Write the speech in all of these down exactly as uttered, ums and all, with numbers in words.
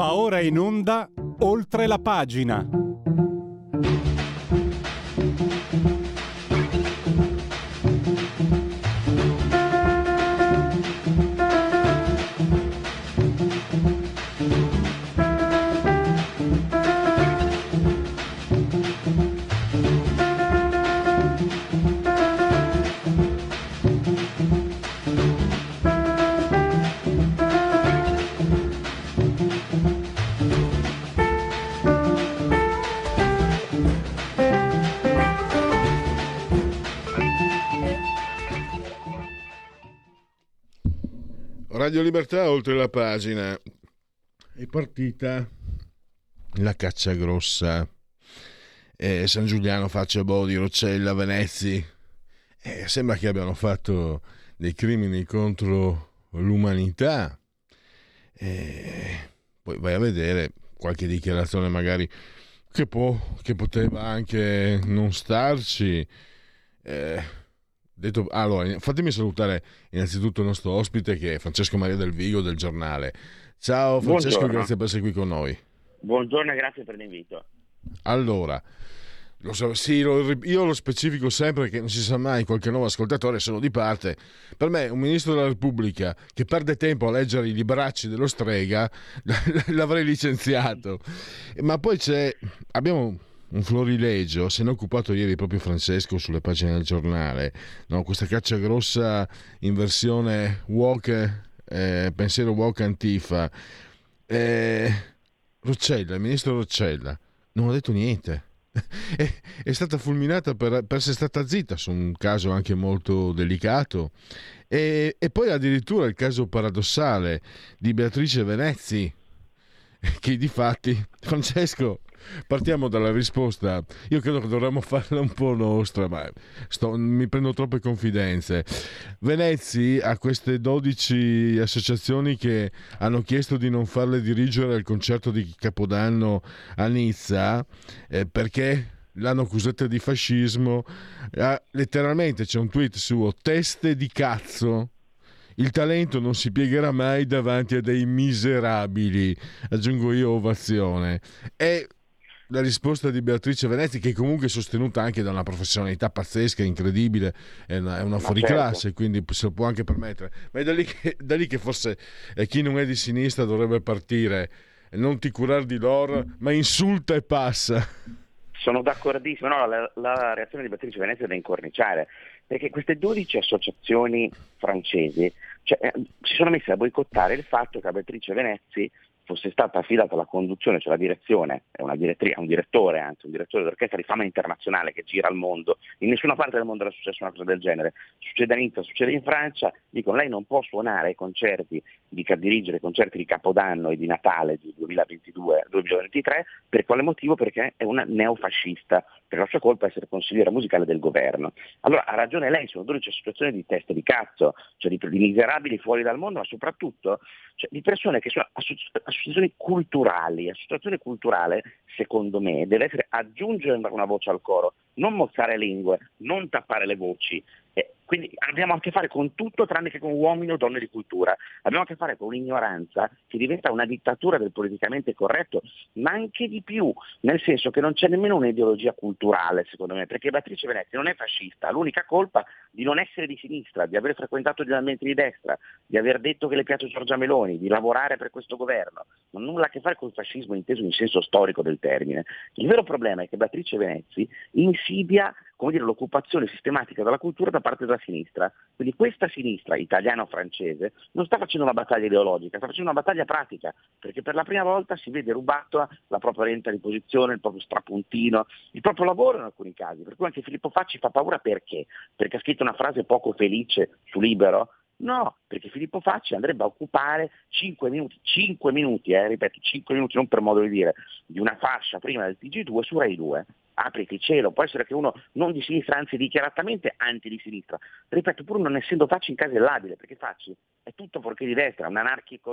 Va ora in onda Oltre la pagina. Radio Libertà Oltre la pagina. È partita la caccia grossa, eh, San Giuliano, Faccia, Bodi, Roccella, Venezi, eh, sembra che abbiano fatto dei crimini contro l'umanità, eh, poi vai a vedere qualche dichiarazione magari che può, che poteva anche non starci, eh. Detto, allora, fatemi salutare innanzitutto il nostro ospite, che è Francesco Maria del Vigo del Giornale. Ciao Francesco, buongiorno. Grazie per essere qui con noi. Buongiorno e grazie per l'invito. Allora, lo so, sì, lo, io lo specifico sempre che non si sa mai, qualche nuovo ascoltatore sono di parte. Per me un ministro della Repubblica che perde tempo a leggere i libracci dello strega l'avrei licenziato. Ma poi c'è, abbiamo... un florilegio, se ne è occupato ieri proprio Francesco sulle pagine del Giornale, no? Questa caccia grossa in versione woke, eh, pensiero woke antifa. Eh, Roccella, il ministro Roccella, non ha detto niente. è, è stata fulminata per, per essere stata zitta su un caso anche molto delicato. E, e poi addirittura il caso paradossale di Beatrice Venezi, che di fatti, Francesco, partiamo dalla risposta. Io credo che dovremmo farla un po' nostra, ma sto, mi prendo troppe confidenze. Venezi ha queste dodici associazioni che hanno chiesto di non farle dirigere al concerto di Capodanno a Nizza, eh, perché l'hanno accusata di fascismo. Ah, letteralmente c'è un tweet suo: teste di cazzo, il talento non si piegherà mai davanti a dei miserabili. Aggiungo io ovazione. E la risposta di Beatrice Venezi, che comunque è sostenuta anche da una professionalità pazzesca, incredibile, è una, è una fuoriclasse, quindi se lo può anche permettere. Ma è da lì che, da lì che forse eh, chi non è di sinistra dovrebbe partire. Non ti curare di loro, ma insulta e passa. Sono d'accordissimo. No, la, la reazione di Beatrice Venezi è da incorniciare, perché queste dodici associazioni francesi, cioè, eh, si sono messe a boicottare il fatto che a Beatrice Venezi fosse stata affidata la conduzione, cioè la direzione, è una direttrice, un direttore, anzi un direttore d'orchestra di fama internazionale che gira al mondo. In nessuna parte del mondo era successa una cosa del genere. Succede a Nizza, succede in Francia. Dicono: lei non può suonare ai concerti, di dirigere i concerti di Capodanno e di Natale di duemilaventidue duemilaventitré. Per quale motivo? Perché è una neofascista, per la sua colpa essere consigliera musicale del governo. Allora ha ragione lei, sono dodici situazioni di teste di cazzo, cioè di, di miserabili fuori dal mondo, ma soprattutto, cioè, di persone che sono associazioni culturali. Associazione culturale, secondo me, deve essere aggiungere una voce al coro, non mozzare lingue, non tappare le voci. Eh, quindi abbiamo a che fare con tutto tranne che con uomini o donne di cultura. Abbiamo a che fare con un'ignoranza che diventa una dittatura del politicamente corretto, ma anche di più, nel senso che non c'è nemmeno un'ideologia culturale, secondo me, perché Beatrice Venezi non è fascista. L'unica colpa di non essere di sinistra, di aver frequentato gli ambienti di destra, di aver detto che le piace Giorgia Meloni, di lavorare per questo governo, non ha nulla a che fare col fascismo inteso in senso storico del termine. Il vero problema è che Beatrice Venezi insidia, come dire, l'occupazione sistematica della cultura da parte della sinistra. Quindi questa sinistra italiano-francese non sta facendo una battaglia ideologica, sta facendo una battaglia pratica, perché per la prima volta si vede rubato la propria renta di posizione, il proprio strapuntino, il proprio lavoro in alcuni casi. Per cui anche Filippo Facci fa paura. Perché? Perché ha scritto una frase poco felice su Libero? No, perché Filippo Facci andrebbe a occupare cinque minuti, cinque minuti, eh, ripeto, cinque minuti, non per modo di dire, di una fascia prima del T G due su Rai due. Apriti cielo, può essere che uno non di sinistra, anzi dichiaratamente anti di sinistra, ripeto, pur non essendo Facci incasellabile, perché Facci è tutto fuorché di destra, un anarchico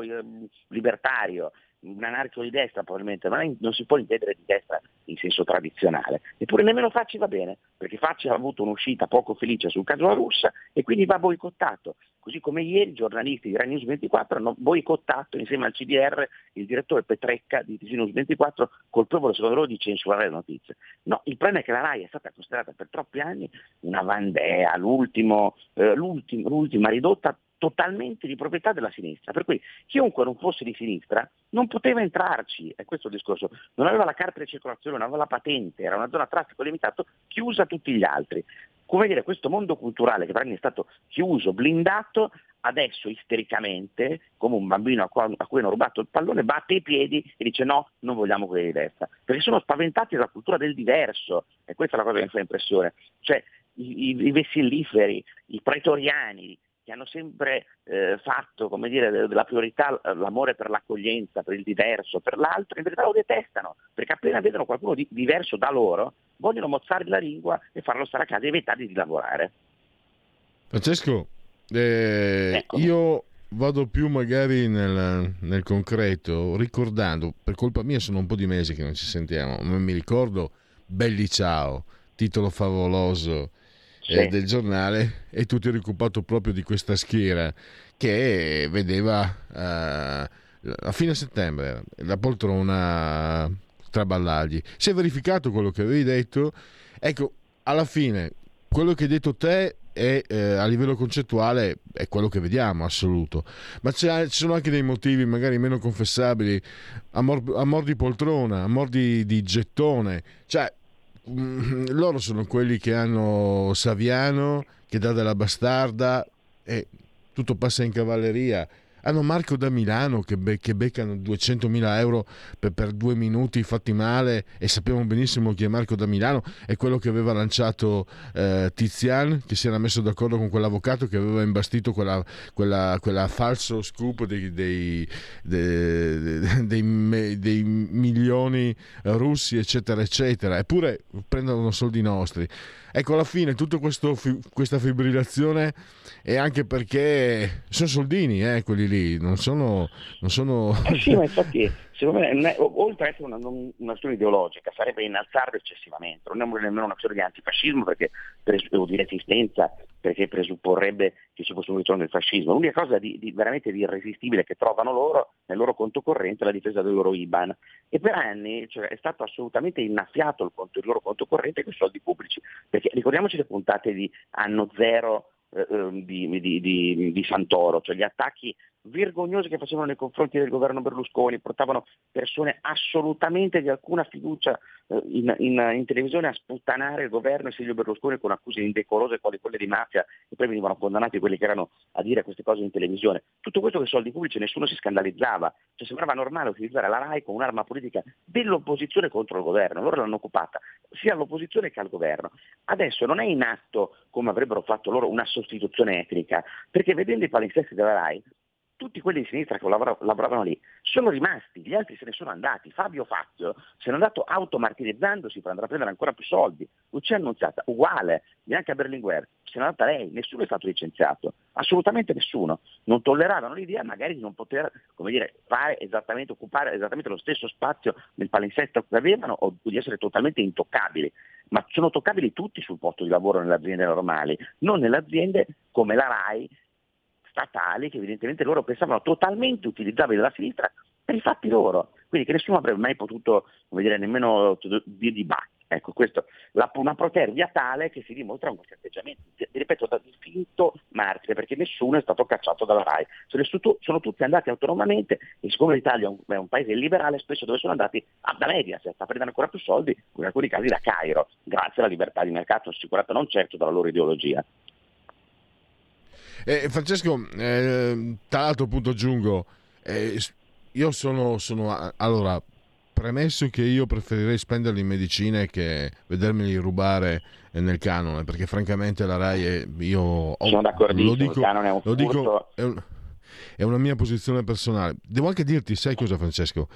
libertario, un anarchico di destra probabilmente, ma non si può intendere di destra in senso tradizionale, eppure nemmeno Facci va bene, perché Facci ha avuto un'uscita poco felice sul caso La Russa e quindi va boicottato, così come ieri i giornalisti di Rai News ventiquattro hanno boicottato insieme al C D R il direttore Petrecca di News ventiquattro, colpevole secondo loro di censurare le notizie. No, il problema è che la Rai è stata considerata per troppi anni una vandea, l'ultimo, eh, l'ultimo, l'ultima ridotta totalmente di proprietà della sinistra, per cui chiunque non fosse di sinistra non poteva entrarci, è questo il discorso, non aveva la carta di circolazione, non aveva la patente, era una zona a traffico limitato chiusa a tutti gli altri. Come dire, questo mondo culturale che per anni è stato chiuso, blindato, adesso istericamente, come un bambino a cui hanno rubato il pallone, batte i piedi e dice no, non vogliamo quelli di destra, perché sono spaventati dalla cultura del diverso, e questa è la cosa che mi fa impressione, cioè i, i, i vessilliferi, i pretoriani, che hanno sempre eh, fatto, come dire, della priorità l'amore per l'accoglienza, per il diverso, per l'altro, in verità lo detestano, perché appena vedono qualcuno di diverso da loro, vogliono mozzargli la lingua e farlo stare a casa e evitargli di lavorare. Francesco, eh, ecco. Io vado più magari nel, nel concreto, ricordando, per colpa mia sono un po' di mesi che non ci sentiamo, ma mi ricordo Belli Ciao, titolo favoloso, sì, del giornale, e tutto era occupato proprio di questa schiera che vedeva uh, a fine settembre la poltrona traballagli. Si è verificato quello che avevi detto, ecco, alla fine quello che hai detto te è, eh, a livello concettuale è quello che vediamo, assoluto, ma c'è, ci sono anche dei motivi magari meno confessabili, amor, amor di poltrona, amor di, di gettone, cioè loro sono quelli che hanno Saviano che dà della bastarda e tutto passa in cavalleria, hanno Marco da Milano che, be- che beccano duecentomila euro per-, per due minuti fatti male, e sappiamo benissimo chi è Marco da Milano, è quello che aveva lanciato eh, Tizian, che si era messo d'accordo con quell'avvocato che aveva imbastito quella, quella, quella falso scoop dei, dei, dei, dei, dei, me- dei milioni russi eccetera eccetera, eppure prendono soldi nostri. Ecco, alla fine tutto questo fi- questa fibrillazione è anche perché sono soldini eh, quelli lì, non sono... Non sono... Eh sì, ma infatti, secondo me, oltre ad essere una, una storia ideologica, sarebbe innalzarlo eccessivamente, non è nemmeno una storia di antifascismo perché, o di resistenza, perché presupporrebbe che ci fosse un ritorno del fascismo. L'unica cosa di, di, veramente di irresistibile che trovano loro nel loro conto corrente è la difesa del loro I B A N, e per anni, cioè, è stato assolutamente innaffiato il, conto, il loro conto corrente con i soldi pubblici, perché ricordiamoci le puntate di Anno Zero Di, di, di, di Santoro, cioè gli attacchi vergognosi che facevano nei confronti del governo Berlusconi, portavano persone assolutamente di alcuna fiducia in, in, in televisione a sputtanare il governo e Silvio Berlusconi con accuse indecorose quali quelle di mafia, e poi venivano condannati quelli che erano a dire queste cose in televisione. Tutto questo con soldi pubblici, nessuno si scandalizzava, cioè sembrava normale utilizzare la Rai come un'arma politica dell'opposizione contro il governo, loro l'hanno occupata sia all'opposizione che al governo. Adesso non è in atto, come avrebbero fatto loro, una sostituzione etnica, perché vedendo i palinsesti della Rai, tutti quelli di sinistra che lavoravano lì sono rimasti, gli altri se ne sono andati. Fabio Fazio se n'è andato automartirizzandosi per andare a prendere ancora più soldi. Lucia Annunziata, uguale, neanche a Berlinguer, se n'è andata lei, nessuno è stato licenziato, assolutamente nessuno. Non tolleravano l'idea magari di non poter, come dire, fare esattamente, occupare esattamente lo stesso spazio nel palinsesto che avevano, o di essere totalmente intoccabili. Ma sono toccabili tutti sul posto di lavoro nelle aziende normali, non nelle aziende come la Rai, statali, che evidentemente loro pensavano totalmente utilizzabili dalla sinistra per i fatti loro, quindi che nessuno avrebbe mai potuto, come dire, nemmeno dire di back. Ecco, questo, la, una protervia tale che si dimostra con questi atteggiamenti, ripeto, da finto martire, perché nessuno è stato cacciato dalla Rai, sono, sono tutti andati autonomamente, e siccome l'Italia è un, è un paese liberale, spesso dove sono andati da media, se sta prendendo ancora più soldi, in alcuni casi da Cairo, grazie alla libertà di mercato assicurata non certo dalla loro ideologia. Eh, Francesco, eh, tra l'altro appunto aggiungo, eh, io sono, sono allora, premesso che io preferirei spenderli in medicine che vedermeli rubare nel canone, perché francamente la Rai è, io ho, sono d'accordissimo, lo dico, il canone è un lo dico, è, un, è una mia posizione personale. Devo anche dirti, sai cosa Francesco,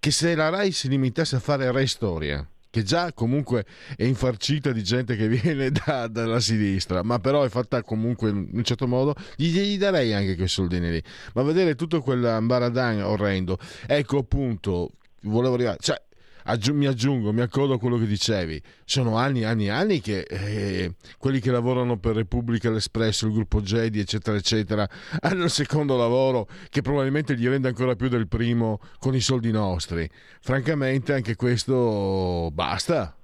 che se la Rai si limitasse a fare Rai Storia, che già comunque è infarcita di gente che viene da, dalla sinistra, ma però è fatta comunque in un certo modo, gli, gli darei anche quei soldini lì, ma vedere tutto quell'ambaradan orrendo, ecco appunto volevo arrivare, cioè aggi- mi aggiungo, mi accodo a quello che dicevi, sono anni e anni e anni che eh, quelli che lavorano per Repubblica, L'Espresso, il gruppo Gedi eccetera eccetera hanno il secondo lavoro che probabilmente gli rende ancora più del primo con i soldi nostri, francamente anche questo basta.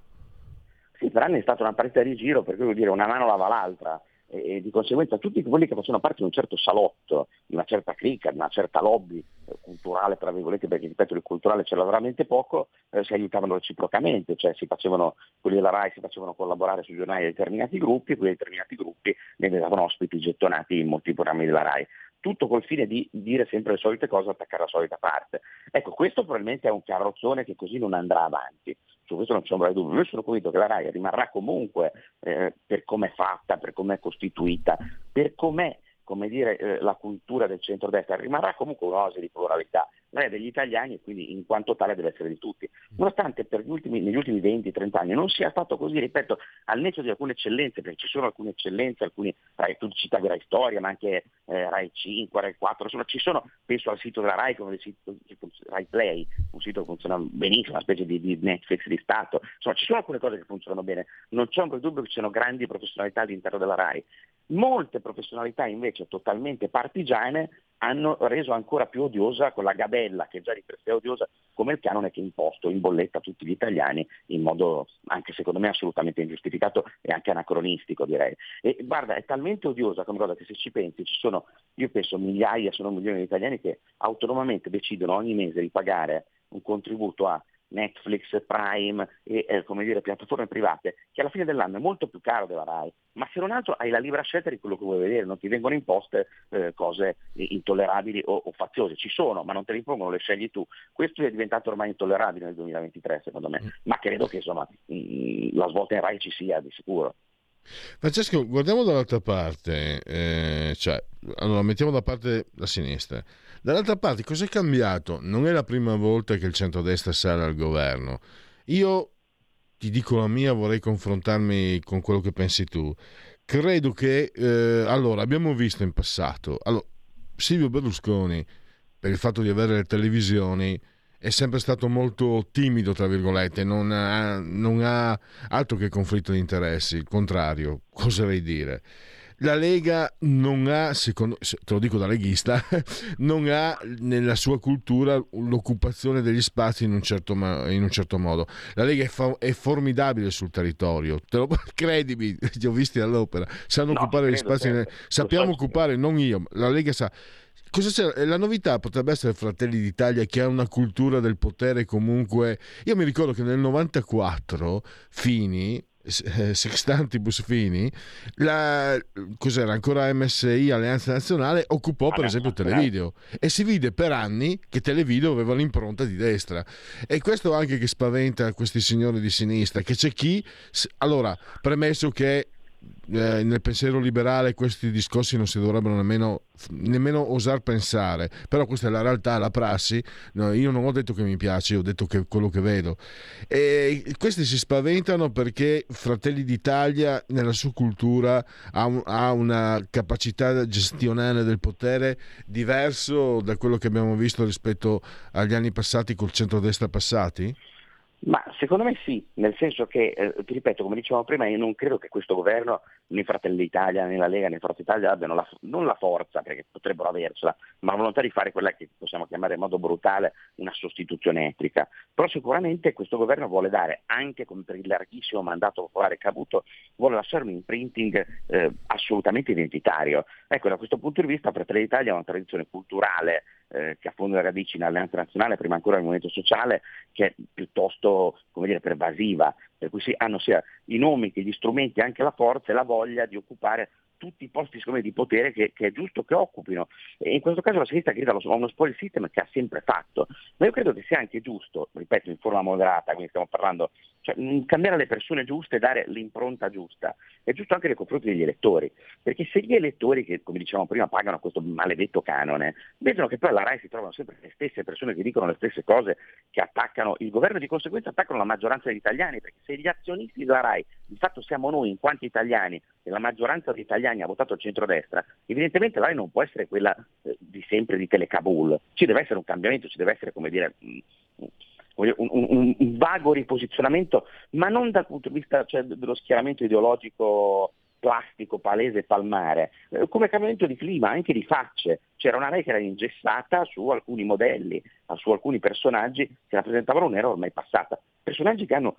Sì, per anni è stata una partita di giro, per cui vuol dire una mano lava l'altra, e di conseguenza tutti quelli che facevano parte di un certo salotto, di una certa cricca, di una certa lobby culturale tra virgolette, perché ripeto il culturale c'era veramente poco, eh, si aiutavano reciprocamente, cioè si facevano, quelli della Rai si facevano collaborare sui giornali di determinati gruppi e quelli di determinati gruppi ne davano ospiti gettonati in molti programmi della Rai, tutto col fine di dire sempre le solite cose, attaccare la solita parte. Ecco, questo probabilmente è un carrozzone che così non andrà avanti. Su questo non c'è ombra di dubbio, io sono convinto che la RAI rimarrà comunque eh, per com'è fatta, per com'è costituita, per com'è, come dire, eh, la cultura del centrodestra, rimarrà comunque un'ose di pluralità, la RAI è degli italiani e quindi in quanto tale deve essere di tutti, nonostante per gli ultimi, negli ultimi venti trenta anni non sia stato così, ripeto, al netto di alcune eccellenze, perché ci sono alcune eccellenze, alcuni, RAI, tu citavi Rai Storia, ma anche eh, Rai cinque, Rai quattro, insomma ci sono, penso al sito della RAI, come sito, Rai Play, un sito che funziona benissimo, una specie di, di Netflix di Stato, insomma ci sono alcune cose che funzionano bene, non c'è un dubbio che ci siano grandi professionalità all'interno della RAI, molte professionalità invece totalmente partigiane hanno reso ancora più odiosa quella gabella che già di per sé è odiosa, come il canone che è imposto in bolletta a tutti gli italiani in modo anche secondo me assolutamente ingiustificato e anche anacronistico, direi. E guarda, è talmente odiosa come cosa che se ci pensi ci sono, io penso migliaia, sono milioni di italiani che autonomamente decidono ogni mese di pagare un contributo a Netflix, Prime e eh, come dire piattaforme private, che alla fine dell'anno è molto più caro della RAI, ma se non altro hai la libera scelta di quello che vuoi vedere, non ti vengono imposte eh, cose intollerabili o, o faziose, ci sono, ma non te le impongono, le scegli tu. Questo è diventato ormai intollerabile nel duemilaventitré secondo me, ma credo che insomma mh, la svolta in RAI ci sia di sicuro. Francesco, guardiamo dall'altra parte, eh, cioè, allora mettiamo da parte la sinistra. Dall'altra parte cosa è cambiato? Non è la prima volta che il centrodestra sale al governo. Io ti dico la mia, vorrei confrontarmi con quello che pensi tu. Credo che, eh, allora, abbiamo visto in passato, allora, Silvio Berlusconi, per il fatto di avere le televisioni, è sempre stato molto timido, tra virgolette, non ha, non ha altro che conflitto di interessi, il contrario, oserei dire. La Lega non ha, secondo, te lo dico da leghista, non ha nella sua cultura l'occupazione degli spazi in un certo, in un certo modo. La Lega è, fa, è formidabile sul territorio, te lo, credimi, li ho visti all'opera, sanno no, occupare gli spazi, nel, sappiamo occupare, non io, la Lega sa. Cosa c'è? La novità potrebbe essere Fratelli d'Italia, che ha una cultura del potere comunque. Io mi ricordo che nel novantaquattro Fini, eh, Sextantibus Fini, la, cos'era ancora M S I, Alleanza Nazionale, occupò per esempio Televideo e si vide per anni che Televideo aveva l'impronta di destra, e questo anche che spaventa questi signori di sinistra, che c'è chi, allora, premesso che Eh, nel pensiero liberale questi discorsi non si dovrebbero nemmeno, nemmeno osar pensare, però questa è la realtà, la prassi, no, io non ho detto che mi piace, io ho detto che quello che vedo, e questi si spaventano perché Fratelli d'Italia nella sua cultura ha, un, ha una capacità gestionale del potere diverso da quello che abbiamo visto rispetto agli anni passati col centrodestra passati? Ma secondo me sì, nel senso che, eh, ti ripeto, come dicevamo prima, io non credo che questo governo, né Fratelli d'Italia, né la Lega, né Forza Italia abbiano la, non la forza, perché potrebbero avercela, ma la volontà di fare quella che possiamo chiamare in modo brutale una sostituzione etnica. Però sicuramente questo governo vuole dare, anche come per il larghissimo mandato popolare che ha avuto, vuole lasciare un imprinting eh, assolutamente identitario. Ecco, da questo punto di vista Fratelli d'Italia ha una tradizione culturale Eh, che affonda le radici in Alleanza Nazionale, prima ancora nel Movimento Sociale, che è piuttosto, come dire, pervasiva. per cui si hanno sia i nomi che gli strumenti, anche la forza e la voglia di occupare tutti i posti siccome, di potere che, che è giusto che occupino, e in questo caso la sinistra grida a uno spoil system che ha sempre fatto, ma io credo che sia anche giusto, ripeto in forma moderata, quindi stiamo parlando, cioè, cambiare le persone giuste e dare l'impronta giusta, è giusto anche nei confronti degli elettori, perché se gli elettori che come dicevamo prima pagano questo maledetto canone, vedono che poi alla RAI si trovano sempre le stesse persone che dicono le stesse cose, che attaccano il governo e di conseguenza attaccano la maggioranza degli italiani, perché se gli azionisti della RAI, di fatto siamo noi in quanti italiani, e la maggioranza degli italiani ha votato il centrodestra, evidentemente la RAI non può essere quella eh, di sempre di Telecabul, ci deve essere un cambiamento, ci deve essere come dire mh, un, un, un vago riposizionamento, ma non dal punto di vista cioè, dello schieramento ideologico plastico, palese e palmare, eh, come cambiamento di clima, anche di facce. C'era una RAI che era ingessata su alcuni modelli, su alcuni personaggi che rappresentavano un'era ormai passata, personaggi che hanno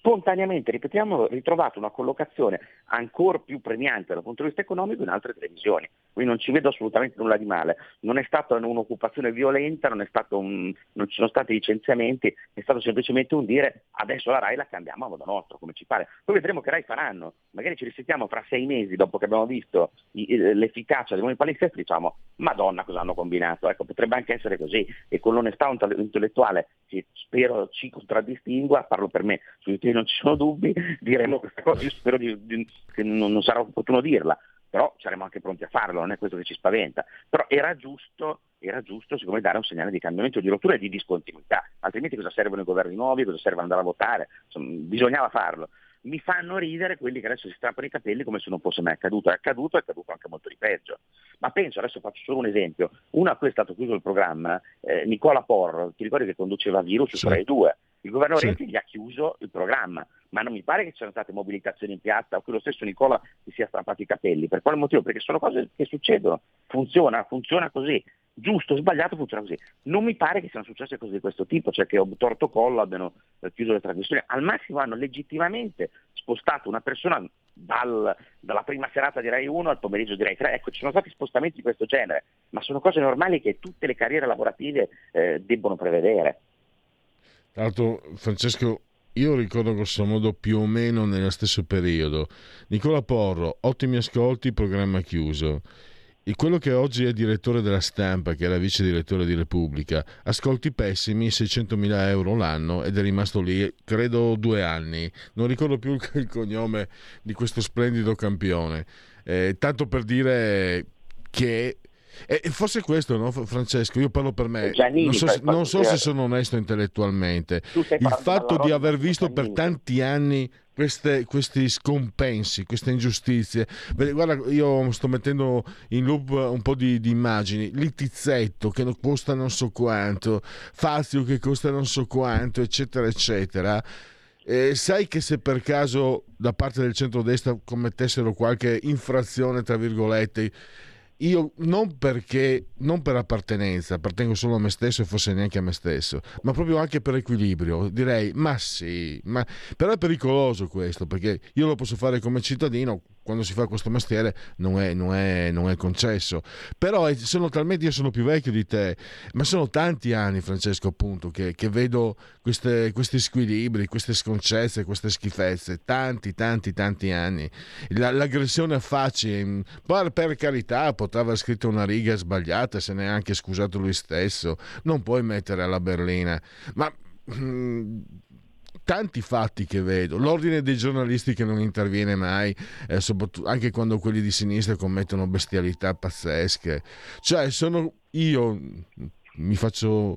spontaneamente, ripetiamo, ritrovato una collocazione ancora più premiante dal punto di vista economico in altre televisioni, quindi non ci vedo assolutamente nulla di male, non è stata un'occupazione violenta, non, è stato un, non ci sono stati licenziamenti, è stato semplicemente un dire adesso la RAI la cambiamo a modo nostro, come ci pare, poi vedremo che RAI faranno, magari ci risentiamo fra sei mesi dopo che abbiamo visto i, l'efficacia dei nuovi palestrati e diciamo Madonna cosa hanno combinato, ecco potrebbe anche essere così, e con l'onestà intellettuale che spero ci contraddistingua, parlo per me, su YouTube non ci sono dubbi, diremo questa cosa, io spero di, di, che non, non sarà opportuno dirla, però saremo anche pronti a farlo, non è questo che ci spaventa, però era giusto, era giusto siccome dare un segnale di cambiamento, di rottura e di discontinuità, altrimenti cosa servono i governi nuovi, cosa serve andare a votare, insomma, bisognava farlo. Mi fanno ridere quelli che adesso si strappano i capelli come se non fosse mai accaduto, è accaduto, è accaduto anche molto di peggio, ma penso, adesso faccio solo un esempio, uno a cui è stato chiuso il programma, eh, Nicola Porro, ti ricordi che conduceva Virus su Rai due, il governo sì. Renzi gli ha chiuso il programma, ma non mi pare che ci siano state mobilitazioni in piazza o che lo stesso Nicola si sia strappato i capelli, per quale motivo? Perché sono cose che succedono, funziona, funziona così, giusto, sbagliato, funziona così, non mi pare che siano successe cose di questo tipo, cioè che ho torto collo abbiano chiuso le trasmissioni, al massimo hanno legittimamente spostato una persona dal, dalla prima serata di Rai uno al pomeriggio di Rai tre, ecco ci sono stati spostamenti di questo genere, ma sono cose normali che tutte le carriere lavorative eh, debbono prevedere. Tra l'altro, Francesco, io ricordo grosso modo più o meno nello stesso periodo. Nicola Porro, ottimi ascolti, programma chiuso. E quello che oggi è direttore della Stampa, che era vice direttore di Repubblica, ascolti pessimi, seicentomila euro l'anno, ed è rimasto lì, credo, due anni. Non ricordo più il cognome di questo splendido campione. Eh, tanto per dire che... E forse questo, no, Francesco? Io parlo per me, Giannini, non so, se, non so se sono onesto intellettualmente. Il fatto di aver visto per tanti anni queste, questi scompensi, queste ingiustizie. Guarda, io sto mettendo in loop un po' di, di immagini. Litizzetto che costa non so quanto, Fazio che costa non so quanto, eccetera, eccetera. Eh, sai che se per caso da parte del centrodestra commettessero qualche infrazione, tra virgolette, io non perché, non per appartenenza, appartengo solo a me stesso e forse neanche a me stesso, ma proprio anche per equilibrio, direi, ma sì, ma... però è pericoloso questo, perché io lo posso fare come cittadino, quando si fa questo mestiere non è, non è, non è concesso, però è, sono talmente, io sono più vecchio di te, ma sono tanti anni, Francesco, appunto, che, che vedo queste, questi squilibri, queste sconcezze, queste schifezze, tanti, tanti, tanti anni, la, l'aggressione a Facci, per, per carità, poteva aver scritto una riga sbagliata, se ne è anche scusato lui stesso, non puoi mettere alla berlina, ma mh, tanti fatti che vedo, l'ordine dei giornalisti che non interviene mai, eh, soprattutto anche quando quelli di sinistra commettono bestialità pazzesche, cioè sono io mi faccio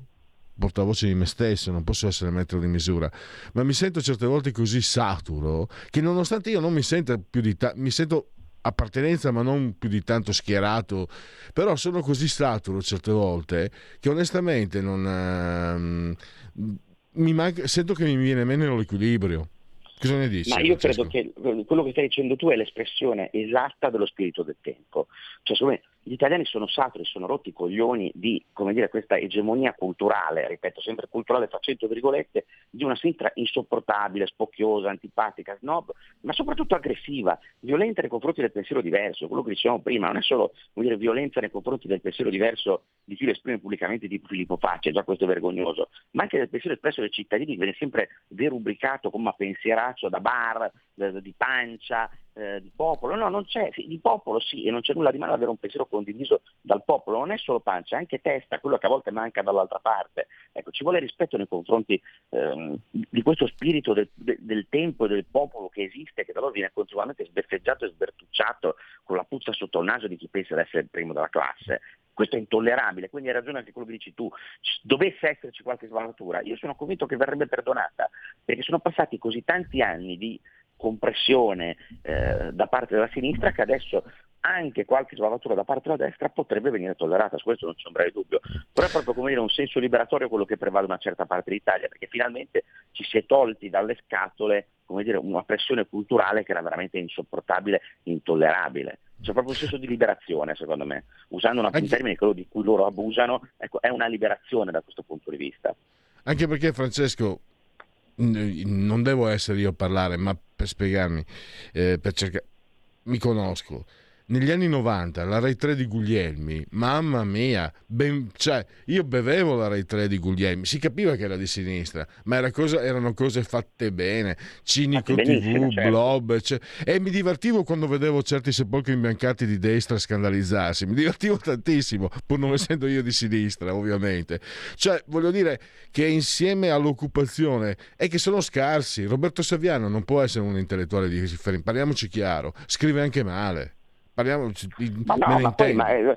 portavoce di me stesso, non posso essere metro di misura, ma mi sento certe volte così saturo che nonostante io non mi sento più di ta- mi sento appartenenza ma non più di tanto schierato, però sono così saturo certe volte che onestamente non uh, mi manca, sento che mi viene meno l'equilibrio. Cosa ne dici? Ma io Francesco? Credo che quello che stai dicendo tu è l'espressione esatta dello spirito del tempo, cioè secondo me italiani sono saturi, sono rotti i coglioni di, come dire, questa egemonia culturale, ripeto, sempre culturale facendo virgolette, di una sinistra insopportabile, spocchiosa, antipatica, snob, ma soprattutto aggressiva, violenta nei confronti del pensiero diverso. Quello che dicevamo prima non è solo, come dire, violenza nei confronti del pensiero diverso di chi lo esprime pubblicamente, tipo Filippo Facci, già questo è vergognoso, ma anche del pensiero espresso dai cittadini, che viene sempre derubricato come pensieraccio da bar, di pancia, eh, di popolo. No, non c'è, di popolo sì, e non c'è nulla di male ad avere un pensiero condiviso dal popolo, non è solo pancia, è anche testa, quello che a volte manca dall'altra parte. Ecco, ci vuole rispetto nei confronti ehm, di questo spirito del, de, del tempo e del popolo che esiste, che da loro viene continuamente sbeffeggiato e sbertucciato con la puzza sotto il naso di chi pensa di essere il primo della classe. Questo è intollerabile, quindi hai ragione anche quello che dici tu. Dovesse esserci qualche svalutatura, io sono convinto che verrebbe perdonata, perché sono passati così tanti anni di compressione eh, da parte della sinistra che adesso anche qualche svalutatura da parte della destra potrebbe venire tollerata, su questo non c'è un breve dubbio. Però è proprio, come dire, un senso liberatorio quello che prevale una certa parte d'Italia, perché finalmente ci si è tolti dalle scatole, come dire, una pressione culturale che era veramente insopportabile, intollerabile. C'è proprio un senso di liberazione, secondo me, usando una, un termine, quello di cui loro abusano, ecco, è una liberazione da questo punto di vista. Anche perché, Francesco, non devo essere io a parlare, ma per spiegarmi, eh, per cercare, mi conosco. Negli anni novanta la Rai tre di Guglielmi, mamma mia, ben, cioè, io bevevo la Rai tre di Guglielmi, si capiva che era di sinistra, ma era cosa, erano cose fatte bene, Cinico T V, certo. Blob, cioè, e mi divertivo quando vedevo certi sepolcri imbiancati di destra scandalizzarsi, mi divertivo tantissimo, pur non essendo io di sinistra, ovviamente. Cioè, voglio dire che insieme all'occupazione è che sono scarsi. Roberto Saviano non può essere un intellettuale di riferimento, parliamoci chiaro, scrive anche male. Parliamo di, ma no, ma poi, ma, eh,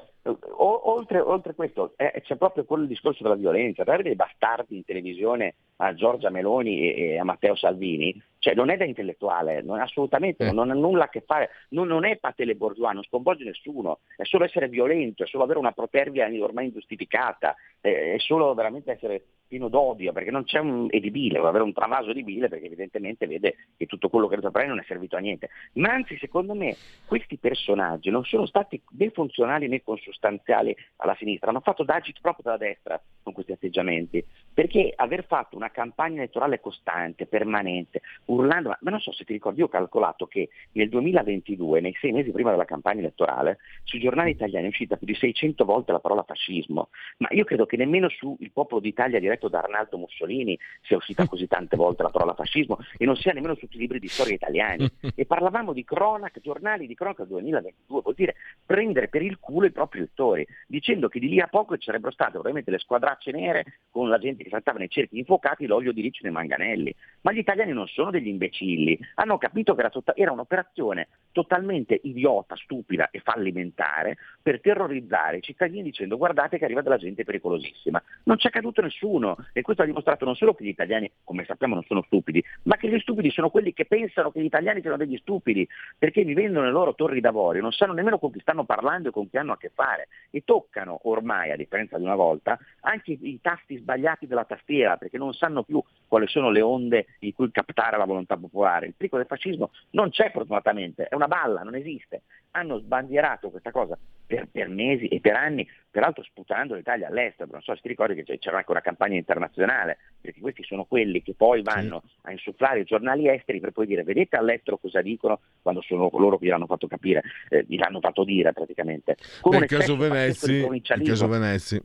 oltre, oltre questo eh, c'è proprio quel discorso della violenza. Parlare dei bastardi in televisione a Giorgia Meloni e, e a Matteo Salvini, cioè, non è da intellettuale, non è assolutamente, eh. non ha nulla a che fare, non, non è patele bourgeois, non sconvolge nessuno, è solo essere violento, è solo avere una protervia ormai ingiustificata, è, è solo veramente essere pieno d'odio, perché non c'è un edibile, va avere un travaso edibile, perché evidentemente vede che tutto quello che è stato non è servito a niente. Ma anzi, secondo me, questi personaggi non sono stati né funzionali né consustanziali alla sinistra, hanno fatto d'agito proprio dalla destra con questi atteggiamenti, perché aver fatto una campagna elettorale costante, permanente, urlando, ma non so se ti ricordi, io ho calcolato che nel duemilaventidue, nei sei mesi prima della campagna elettorale, sui giornali italiani è uscita più di seicento volte la parola fascismo, ma io credo che nemmeno su Il Popolo d'Italia direi da Arnaldo Mussolini sia uscita così tante volte la parola fascismo, e non sia nemmeno su tutti i libri di storia italiani. E parlavamo di cronaca, giornali di cronaca duemilaventidue, vuol dire prendere per il culo i propri lettori, dicendo che di lì a poco ci sarebbero state probabilmente le squadracce nere con la gente che saltava nei cerchi infuocati, l'olio di riccio nei manganelli. Ma gli italiani non sono degli imbecilli, hanno capito che era, to- era un'operazione totalmente idiota, stupida e fallimentare per terrorizzare i cittadini dicendo guardate che arriva della gente pericolosissima. Non ci è caduto nessuno, e questo ha dimostrato non solo che gli italiani, come sappiamo, non sono stupidi, ma che gli stupidi sono quelli che pensano che gli italiani siano degli stupidi, perché vivendo nelle loro torri d'avorio non sanno nemmeno con chi stanno parlando e con chi hanno a che fare, e toccano ormai, a differenza di una volta, anche i tasti sbagliati della tastiera, perché non sanno più quali sono le onde in cui captare la volontà popolare. Il picco del fascismo non c'è, fortunatamente, è una balla, non esiste. Hanno sbandierato questa cosa per, per mesi e per anni, peraltro sputando l'Italia all'estero. Non so se ti ricordi che c'era anche una campagna internazionale, perché questi sono quelli che poi vanno a insufflare i giornali esteri per poi dire vedete all'estero cosa dicono, quando sono loro che gliel'hanno fatto capire, eh, gliel'hanno fatto dire praticamente. Come nel caso Venezi, il caso Venezi.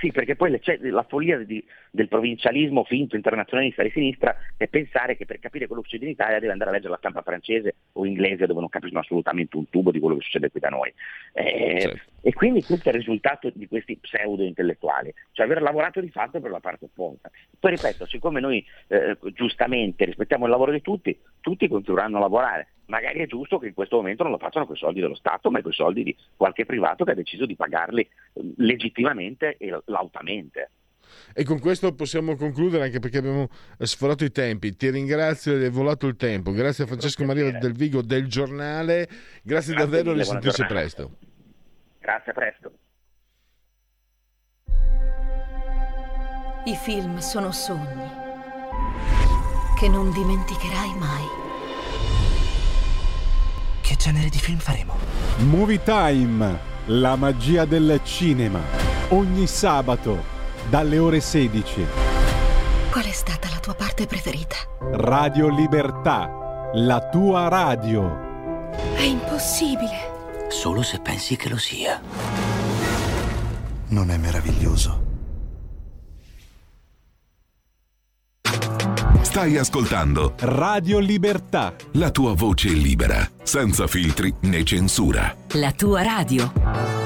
Sì, perché poi c'è la follia di, del provincialismo finto internazionalista di sinistra è pensare che per capire quello che succede in Italia deve andare a leggere la stampa francese o inglese, dove non capiscono assolutamente un tubo di quello che succede qui da noi. Eh, certo. E quindi questo è il risultato di questi pseudo-intellettuali, cioè aver lavorato di fatto per la parte opposta. Poi ripeto, siccome noi eh, giustamente rispettiamo il lavoro di tutti, tutti continueranno a lavorare. Magari è giusto che in questo momento non lo facciano con i soldi dello Stato, ma con i soldi di qualche privato che ha deciso di pagarli legittimamente e lautamente. E con questo possiamo concludere, anche perché abbiamo sforato i tempi. Ti ringrazio, è volato il tempo. Grazie a Francesco Maria del Vigo del Giornale. Grazie, Grazie davvero, mille, risentirci presto. Grazie, a presto. I film sono sogni che non dimenticherai mai, Che genere di film faremo? Movie Time, la magia del cinema. Ogni sabato, dalle ore sedici. Qual è stata la tua parte preferita? Radio Libertà, la tua radio. È impossibile. Solo se pensi che lo sia. Non è meraviglioso? Stai ascoltando Radio Libertà. La tua voce libera, senza filtri né censura. La tua radio.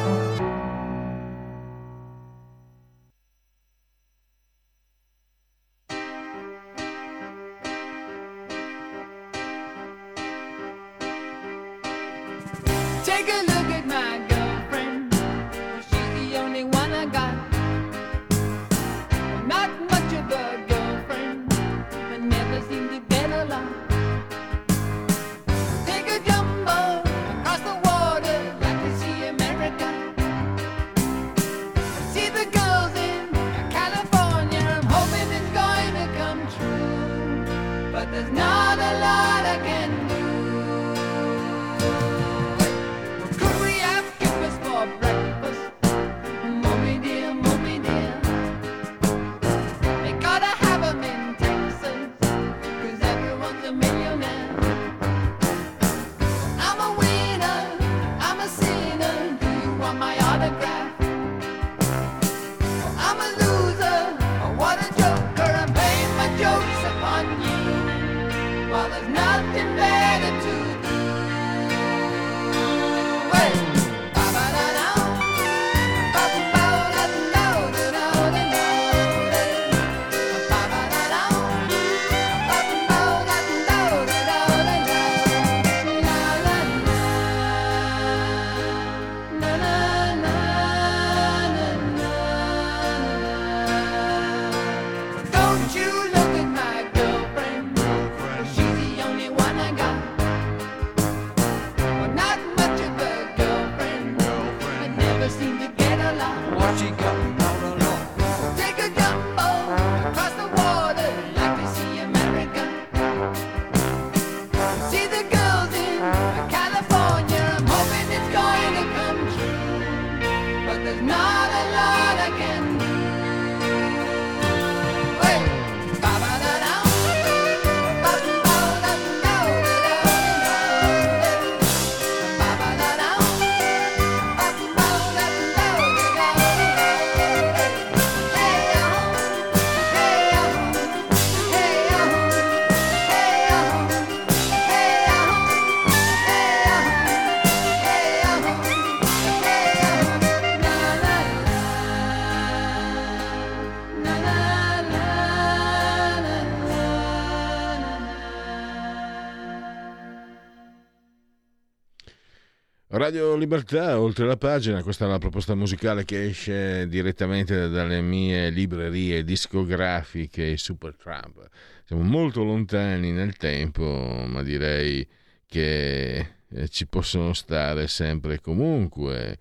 Radio Libertà, oltre la pagina, questa è la proposta musicale che esce direttamente dalle mie librerie discografiche Supertramp. Siamo molto lontani nel tempo, ma direi che ci possono stare sempre e comunque.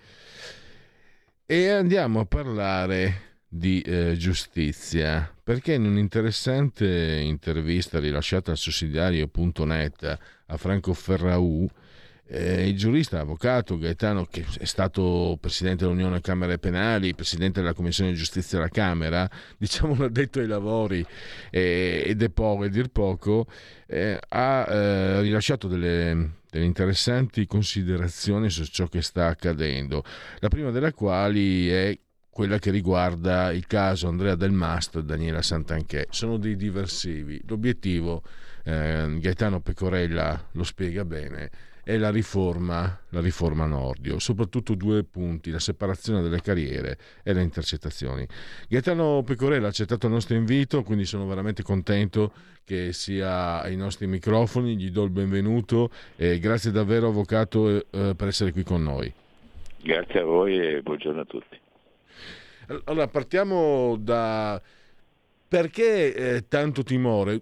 E andiamo a parlare di eh, giustizia, perché in un'interessante intervista rilasciata al Sussidiario punto net a Franco Ferraù, il giurista, avvocato Gaetano, che è stato presidente dell'Unione Camere Penali, presidente della Commissione Giustizia della Camera, diciamo un addetto ai lavori eh, ed è poco, a dir poco, eh, ha eh, rilasciato delle, delle interessanti considerazioni su ciò che sta accadendo, la prima delle quali è quella che riguarda il caso Andrea Delmastro e Daniela Santanchè. Sono dei diversivi. L'obiettivo, eh, Gaetano Pecorella lo spiega bene, è la riforma, la riforma Nordio, soprattutto due punti: la separazione delle carriere e le intercettazioni. Gaetano Pecorella ha accettato il nostro invito, quindi sono veramente contento che sia ai nostri microfoni, gli do il benvenuto e grazie davvero, avvocato, eh, per essere qui con noi. Grazie a voi e buongiorno a tutti. Allora, partiamo da perché eh, tanto timore.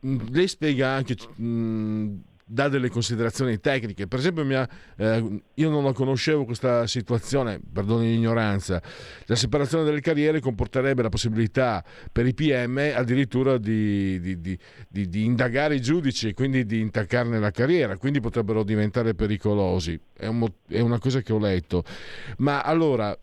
Lei spiega anche mh, dà delle considerazioni tecniche. Per esempio, mia, eh, io non la conoscevo questa situazione, perdoni l'ignoranza, la separazione delle carriere comporterebbe la possibilità per i P M addirittura di, di, di, di, di indagare i giudici e quindi di intaccarne la carriera, quindi potrebbero diventare pericolosi. È, un, è una cosa che ho letto. Ma allora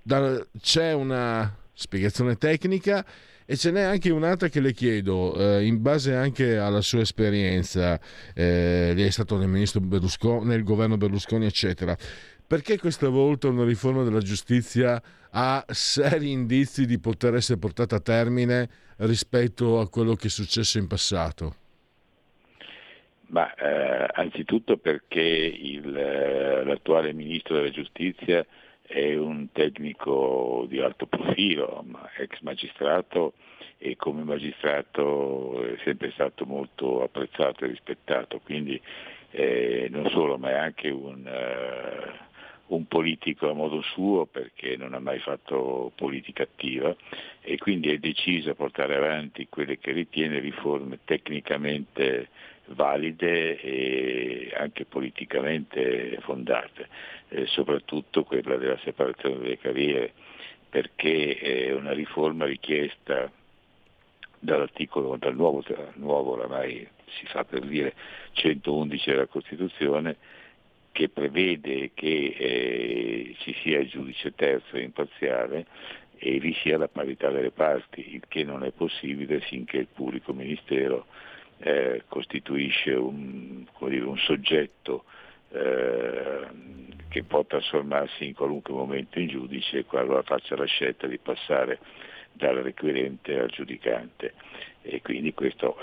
da, c'è una spiegazione tecnica e ce n'è anche un'altra che le chiedo, eh, in base anche alla sua esperienza, eh, lei è stato nel, ministro Berlusconi, nel governo Berlusconi eccetera, perché questa volta una riforma della giustizia ha seri indizi di poter essere portata a termine rispetto a quello che è successo in passato? Ma eh, anzitutto perché il, l'attuale ministro della giustizia è un tecnico di alto profilo, ex magistrato, e come magistrato è sempre stato molto apprezzato e rispettato, quindi eh, non solo, ma è anche un, uh, un politico a modo suo, perché non ha mai fatto politica attiva e quindi è deciso a portare avanti quelle che ritiene riforme tecnicamente valide e anche politicamente fondate, eh, soprattutto quella della separazione delle carriere, perché è una riforma richiesta dall'articolo, dal nuovo, dal nuovo oramai si fa per dire centoundici della Costituzione, che prevede che eh, ci sia il giudice terzo e imparziale e vi sia la parità delle parti, il che non è possibile finché il pubblico ministero Eh, costituisce un, come dire, un soggetto eh, che può trasformarsi in qualunque momento in giudice qualora faccia la scelta di passare dal requirente al giudicante, e quindi questo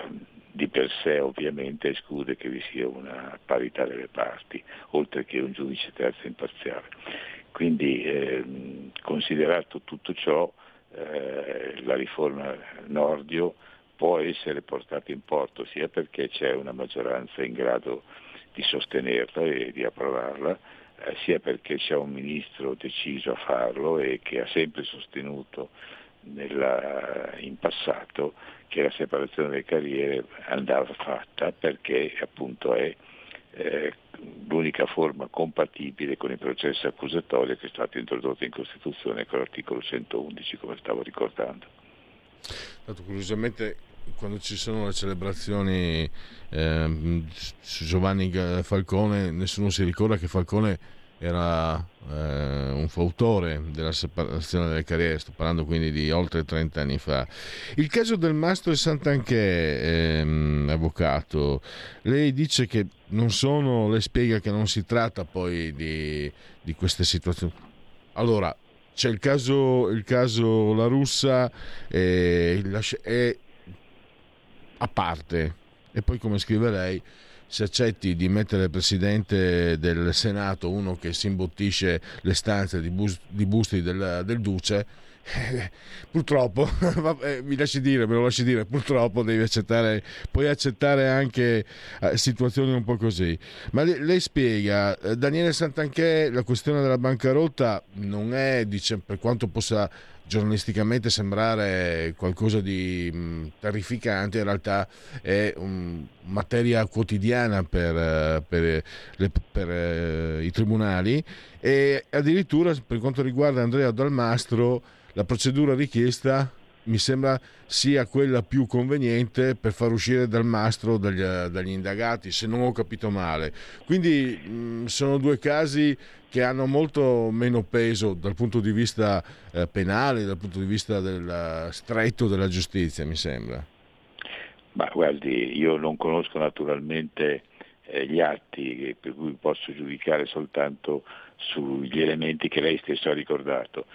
di per sé ovviamente esclude che vi sia una parità delle parti, oltre che un giudice terzo imparziale. Quindi eh, considerato tutto ciò, eh, la riforma Nordio può essere portato in porto sia perché c'è una maggioranza in grado di sostenerla e di approvarla, eh, sia perché c'è un ministro deciso a farlo e che ha sempre sostenuto nella, in passato che la separazione delle carriere andava fatta, perché appunto è eh, l'unica forma compatibile con il processo accusatorio che è stato introdotto in Costituzione con l'articolo centoundici, come stavo ricordando. Tanto, curiosamente, quando ci sono le celebrazioni eh, su Giovanni Falcone, nessuno si ricorda che Falcone era eh, un fautore della separazione delle carriere. Sto parlando quindi di oltre trenta anni fa. Il caso del Delmastro e Santanchè, ehm, avvocato, lei dice che non sono, lei spiega che non si tratta poi di, di queste situazioni. Allora, c'è il caso, il caso La Russa eh, è a parte, e poi, come scrive lei, se accetti di mettere il presidente del Senato, uno che si imbottisce le stanze di, bus, di busti del, del Duce, eh, purtroppo eh, mi lasci dire, me lo lasci dire, purtroppo devi accettare, puoi accettare anche eh, situazioni un po' così. Ma le, lei spiega, eh, Daniela Santanchè, la questione della bancarotta non è, dice, per quanto possa giornalisticamente sembrare qualcosa di mh, terrificante, in realtà è um, materia quotidiana per, per, le, per uh, i tribunali, e addirittura per quanto riguarda Andrea Delmastro la procedura richiesta mi sembra sia quella più conveniente per far uscire Delmastro dagli, dagli indagati, se non ho capito male. Quindi mh, sono due casi che hanno molto meno peso dal punto di vista eh, penale, dal punto di vista del stretto della giustizia, mi sembra. Ma guardi, io non conosco naturalmente eh, gli atti, per cui posso giudicare soltanto sugli elementi che lei stesso ha ricordato.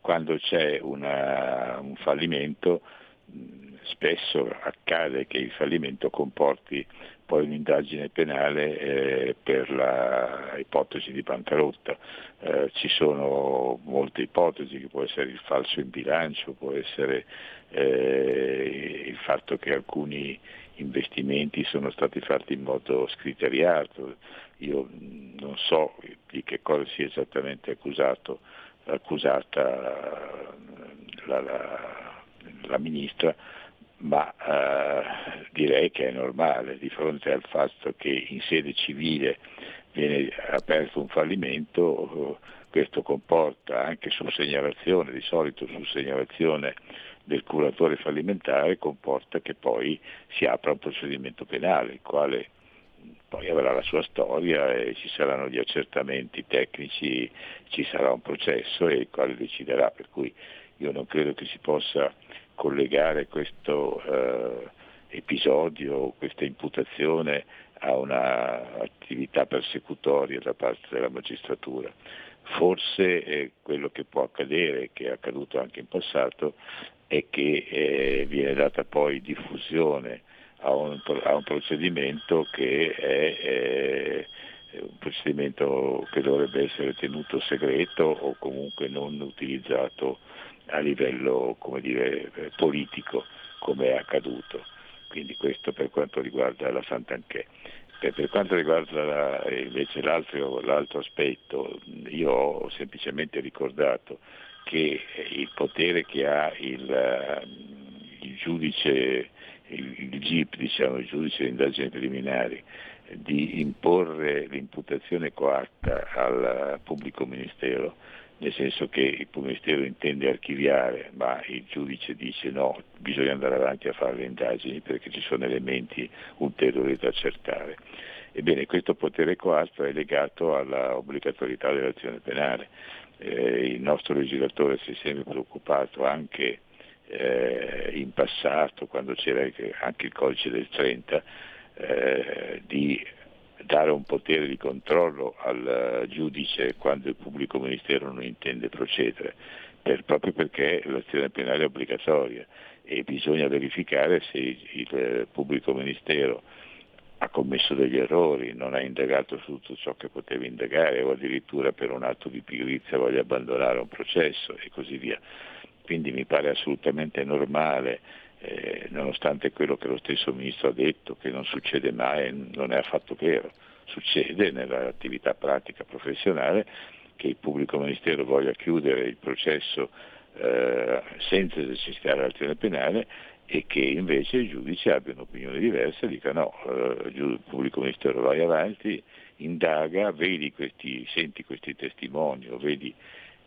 Quando c'è una, un fallimento, spesso accade che il fallimento comporti poi un'indagine penale eh, per la ipotesi di bancarotta. Eh, ci sono molte ipotesi, che può essere il falso in bilancio, può essere eh, il fatto che alcuni investimenti sono stati fatti in modo scriteriato. Io non so di che cosa sia esattamente accusato, accusata la, la, la ministra, ma eh, direi che è normale di fronte al fatto che in sede civile viene aperto un fallimento. Questo comporta anche su segnalazione, di solito su segnalazione del curatore fallimentare, comporta che poi si apra un procedimento penale, il quale poi avrà la sua storia e ci saranno gli accertamenti tecnici, ci sarà un processo e il quale deciderà, per cui io non credo che si possa collegare questo eh, episodio, questa imputazione a un'attività persecutoria da parte della magistratura. Forse eh, quello che può accadere, che è accaduto anche in passato, è che eh, viene data poi diffusione a un, a un procedimento che è eh, un procedimento che dovrebbe essere tenuto segreto o comunque non utilizzato a livello, come dire, politico, come è accaduto. Quindi questo per quanto riguarda la Santanchè. Per quanto riguarda la, invece l'altro, l'altro aspetto, io ho semplicemente ricordato che il potere che ha il, il giudice, il, il G I P, diciamo, il giudice di indagini preliminari, di imporre l'imputazione coatta al pubblico ministero, nel senso che il Ministero intende archiviare, ma il giudice dice no, bisogna andare avanti a fare le indagini perché ci sono elementi ulteriori da accertare. Ebbene, questo potere coatto è legato alla obbligatorietà dell'azione penale. Eh, il nostro legislatore si è sempre preoccupato anche eh, in passato, quando c'era anche il codice del trenta, eh, di dare un potere di controllo al giudice quando il pubblico ministero non intende procedere, per, proprio perché l'azione penale è obbligatoria e bisogna verificare se il pubblico ministero ha commesso degli errori, non ha indagato su tutto ciò che poteva indagare o addirittura per un atto di pigrizia voglia abbandonare un processo e così via. Quindi mi pare assolutamente normale, Eh, nonostante quello che lo stesso ministro ha detto, che non succede mai, non è affatto vero, succede nell'attività pratica professionale che il pubblico ministero voglia chiudere il processo eh, senza esercitare l'azione penale e che invece il giudice abbia un'opinione diversa e dica no, eh, il pubblico ministero vai avanti, indaga, vedi questi, senti questi testimoni o vedi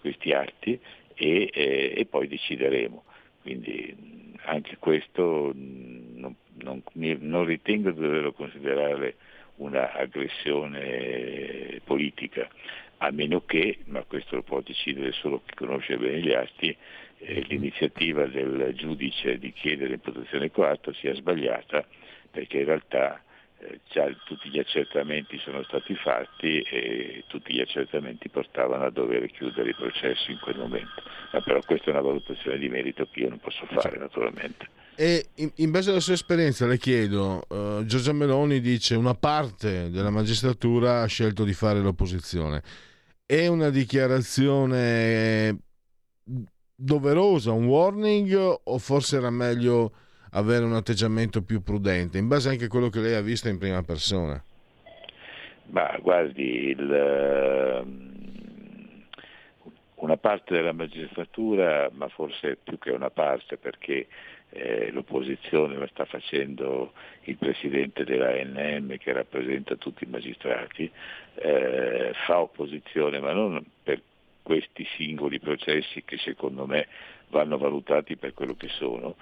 questi atti e, eh, e poi decideremo. Quindi anche questo non, non, non ritengo di doverlo considerare un'aggressione politica, a meno che, ma questo lo può decidere solo chi conosce bene gli atti, eh, l'iniziativa del giudice di chiedere imputazione coatta sia sbagliata, perché in realtà eh, già tutti gli accertamenti sono stati fatti e tutti gli accertamenti portavano a dover chiudere il processo in quel momento. Ah, però questa è una valutazione di merito che io non posso fare, naturalmente. E in, in base alla sua esperienza le chiedo, eh, Giorgia Meloni dice una parte della magistratura ha scelto di fare l'opposizione, è una dichiarazione doverosa, un warning, o forse era meglio avere un atteggiamento più prudente in base anche a quello che lei ha visto in prima persona? Ma guardi, il una parte della magistratura, ma forse più che una parte, perché eh, l'opposizione la sta facendo il presidente dell'A N M che rappresenta tutti i magistrati, eh, fa opposizione, ma non per questi singoli processi che secondo me vanno valutati per quello che sono.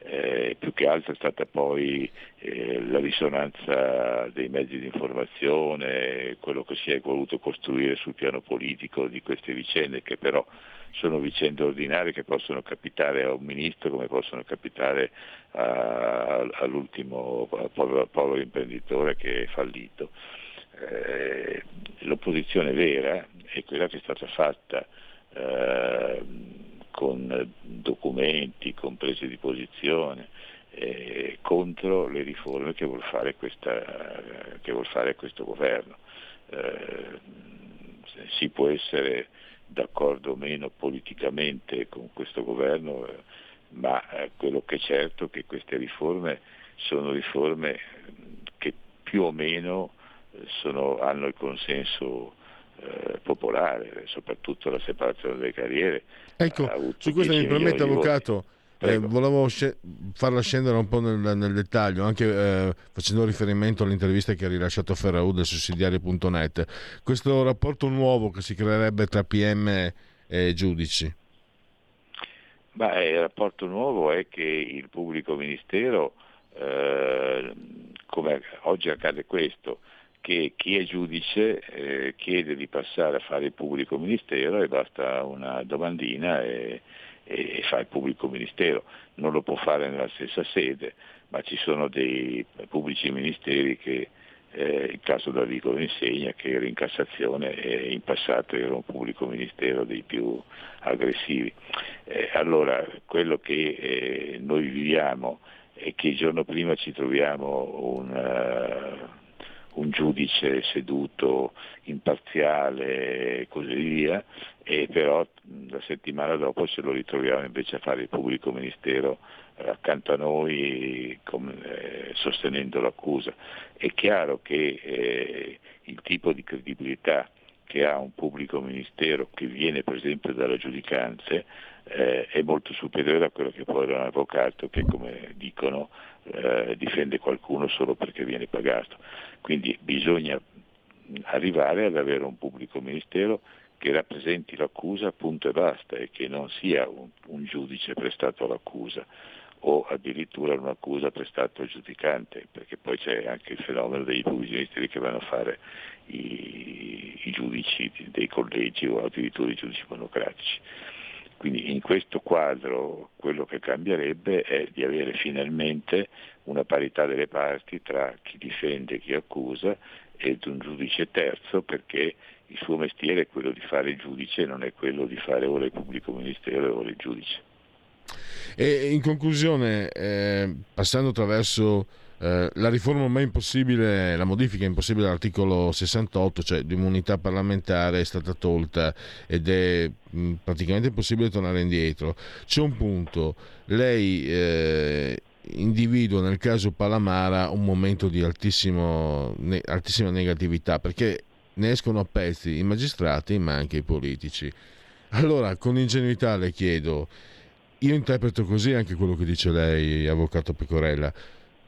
Eh, più che altro è stata poi eh, la risonanza dei mezzi di informazione, quello che si è voluto costruire sul piano politico di queste vicende, che però sono vicende ordinarie che possono capitare a un ministro come possono capitare a, all'ultimo povero, povero imprenditore che è fallito. Eh, l'opposizione vera è quella che è stata fatta eh, con documenti, con prese di posizione, eh, contro le riforme che vuol fare, questa, che vuol fare questo governo. Eh, si può essere d'accordo o meno politicamente con questo governo, eh, ma quello che è certo è che queste riforme sono riforme che più o meno sono, hanno il consenso Eh, popolare, soprattutto la separazione delle carriere. Ecco, su questo mi permette, avvocato, Eh, volevo sc- farla scendere un po' nel, nel dettaglio, anche eh, facendo riferimento all'intervista che ha rilasciato Ferraud del Sussidiario punto net. Questo rapporto nuovo che si creerebbe tra P M e giudici. Beh, il rapporto nuovo è che il pubblico ministero, eh, come oggi accade questo, che chi è giudice eh, chiede di passare a fare il pubblico ministero e basta una domandina e e fa il pubblico ministero. Non lo può fare nella stessa sede, ma ci sono dei pubblici ministeri che eh, il caso Del Vigo insegna che era in Cassazione e in passato era un pubblico ministero dei più aggressivi. Eh, allora quello che eh, noi viviamo è che il giorno prima ci troviamo un, uh, un giudice seduto, imparziale e così via, e però la settimana dopo ce lo ritroviamo invece a fare il pubblico ministero accanto a noi sostenendo l'accusa. È chiaro che il tipo di credibilità che ha un pubblico ministero che viene per esempio dalle giudicanze è molto superiore a quello che può avere un avvocato che, come dicono, difende qualcuno solo perché viene pagato. Quindi bisogna arrivare ad avere un pubblico ministero che rappresenti l'accusa, punto e basta, e che non sia un, un giudice prestato all'accusa o addirittura un'accusa prestata al giudicante, perché poi c'è anche il fenomeno dei pubblici ministeri che vanno a fare i, i giudici dei collegi o addirittura i giudici monocratici. Quindi in questo quadro quello che cambierebbe è di avere finalmente una parità delle parti tra chi difende e chi accusa ed un giudice terzo, perché il suo mestiere è quello di fare il giudice, non è quello di fare ora il pubblico ministero o il giudice. E in conclusione, eh, passando attraverso eh, la riforma ormai impossibile, la modifica impossibile all'articolo sessantotto, cioè l'immunità parlamentare è stata tolta ed è mh, praticamente impossibile tornare indietro. C'è un punto, lei eh, individua nel caso Palamara un momento di altissimo, ne, altissima negatività, perché ne escono a pezzi i magistrati ma anche i politici. Allora con ingenuità le chiedo, io interpreto così anche quello che dice lei, avvocato Pecorella,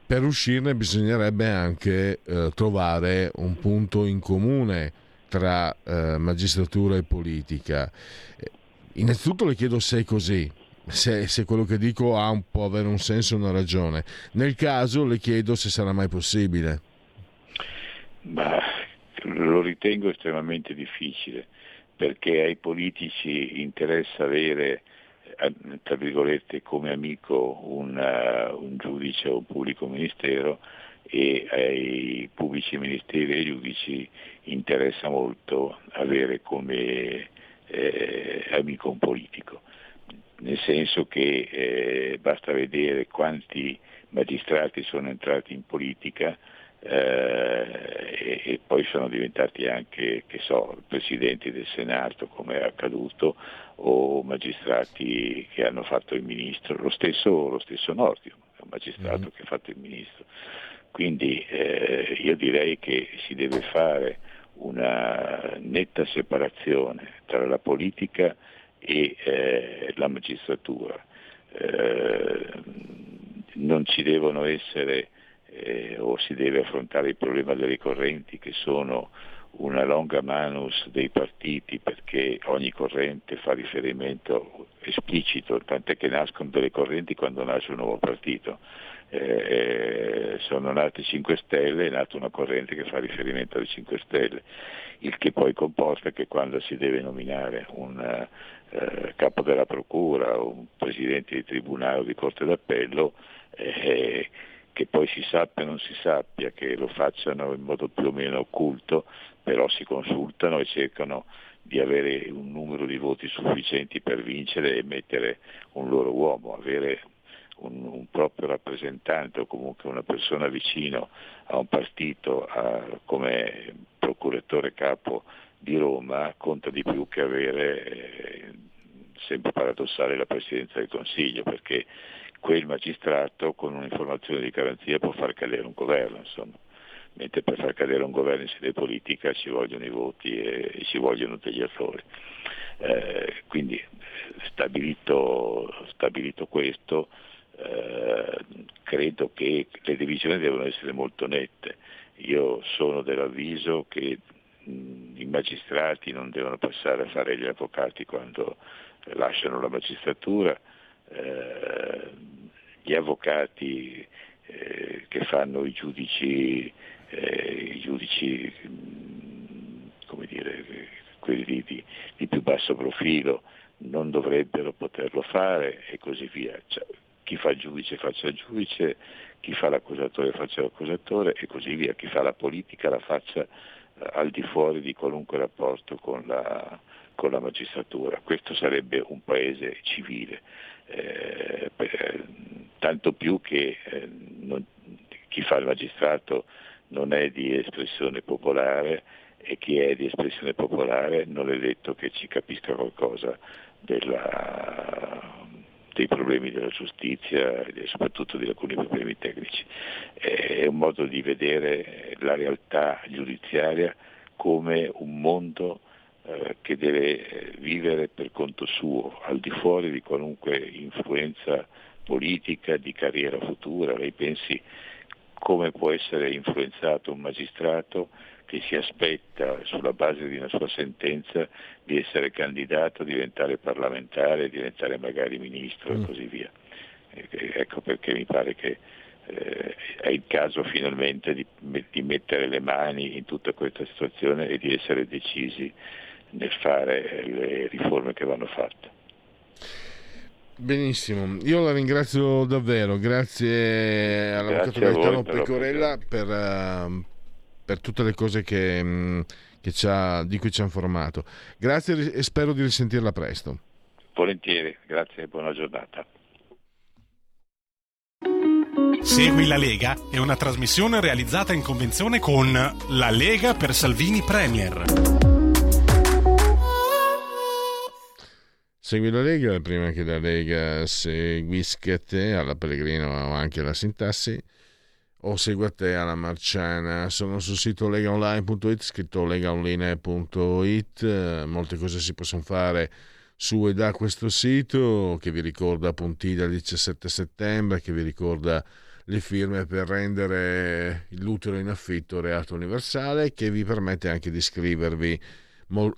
per uscirne bisognerebbe anche eh, trovare un punto in comune tra eh, magistratura e politica. Innanzitutto le chiedo se è così, se, se quello che dico ha un può avere un senso e una ragione. Nel caso le chiedo se sarà mai possibile. Beh, lo ritengo estremamente difficile, perché ai politici interessa avere, tra virgolette, come amico un, uh, un giudice o un pubblico ministero, e ai pubblici ministeri e ai giudici interessa molto avere come eh, amico un politico, nel senso che eh, basta vedere quanti magistrati sono entrati in politica Eh, e, e poi sono diventati anche, che so, presidenti del Senato, come è accaduto, o magistrati che hanno fatto il ministro. Lo stesso, lo stesso Nordio è un magistrato mm-hmm. che ha fatto il ministro. Quindi eh, io direi che si deve fare una netta separazione tra la politica e eh, la magistratura. Eh, non ci devono essere Eh, o si deve affrontare il problema delle correnti, che sono una longa manus dei partiti, perché ogni corrente fa riferimento esplicito, tant'è che nascono delle correnti quando nasce un nuovo partito. Eh, sono nate cinque Stelle, è nata una corrente che fa riferimento alle cinque Stelle, il che poi comporta che quando si deve nominare un eh, capo della procura o un presidente di tribunale o di corte d'appello, eh, che poi si sappia o non si sappia, che lo facciano in modo più o meno occulto, però si consultano e cercano di avere un numero di voti sufficienti per vincere e mettere un loro uomo, avere un, un proprio rappresentante o comunque una persona vicino a un partito a, come procuratore capo di Roma, conta di più che avere, eh, sempre paradossale, la Presidenza del Consiglio, perché quel magistrato con un'informazione di garanzia può far cadere un governo, insomma, mentre per far cadere un governo in sede politica ci vogliono i voti e ci vogliono degli errori. Eh, quindi stabilito, stabilito questo, eh, credo che le divisioni devono essere molto nette. Io sono dell'avviso che mh, i magistrati non devono passare a fare gli avvocati quando lasciano la magistratura, eh, gli avvocati eh, che fanno i giudici, eh, i giudici mh, come dire, quelli di, di più basso profilo non dovrebbero poterlo fare, e così via. Cioè, chi fa il giudice faccia il giudice, chi fa l'accusatore faccia l'accusatore, e così via. Chi fa la politica la faccia eh, al di fuori di qualunque rapporto con la, con la magistratura. Questo sarebbe un paese civile, eh, per, tanto più che eh, non, chi fa il magistrato non è di espressione popolare, e chi è di espressione popolare non è detto che ci capisca qualcosa della, dei problemi della giustizia e soprattutto di alcuni problemi tecnici. È un modo di vedere la realtà giudiziaria come un mondo eh, che deve vivere per conto suo, al di fuori di qualunque influenza politica, di carriera futura. Lei pensi come può essere influenzato un magistrato che si aspetta, sulla base di una sua sentenza, di essere candidato, diventare parlamentare, diventare magari ministro mm. e così via. Ecco perché mi pare che eh, è il caso finalmente di, di mettere le mani in tutta questa situazione e di essere decisi nel fare le riforme che vanno fatte. Benissimo, io la ringrazio davvero, grazie all'avvocato Gaetano Pecorella per... Uh, per tutte le cose che, che ci ha, di cui ci ha informato. Grazie e spero di risentirla presto. Volentieri, grazie e buona giornata. Segui la Lega è una trasmissione realizzata in convenzione con La Lega per Salvini Premier. Segui la Lega, prima che la Lega seguisca te, alla Pellegrino o anche alla Sintassi, o segua te alla Marciana. Sono sul sito legaonline punto it, scritto legaonline punto it. Molte cose si possono fare su e da questo sito, che vi ricorda Pontida il diciassette settembre, che vi ricorda le firme per rendere l'utero in affitto reato universale, che vi permette anche di iscrivervi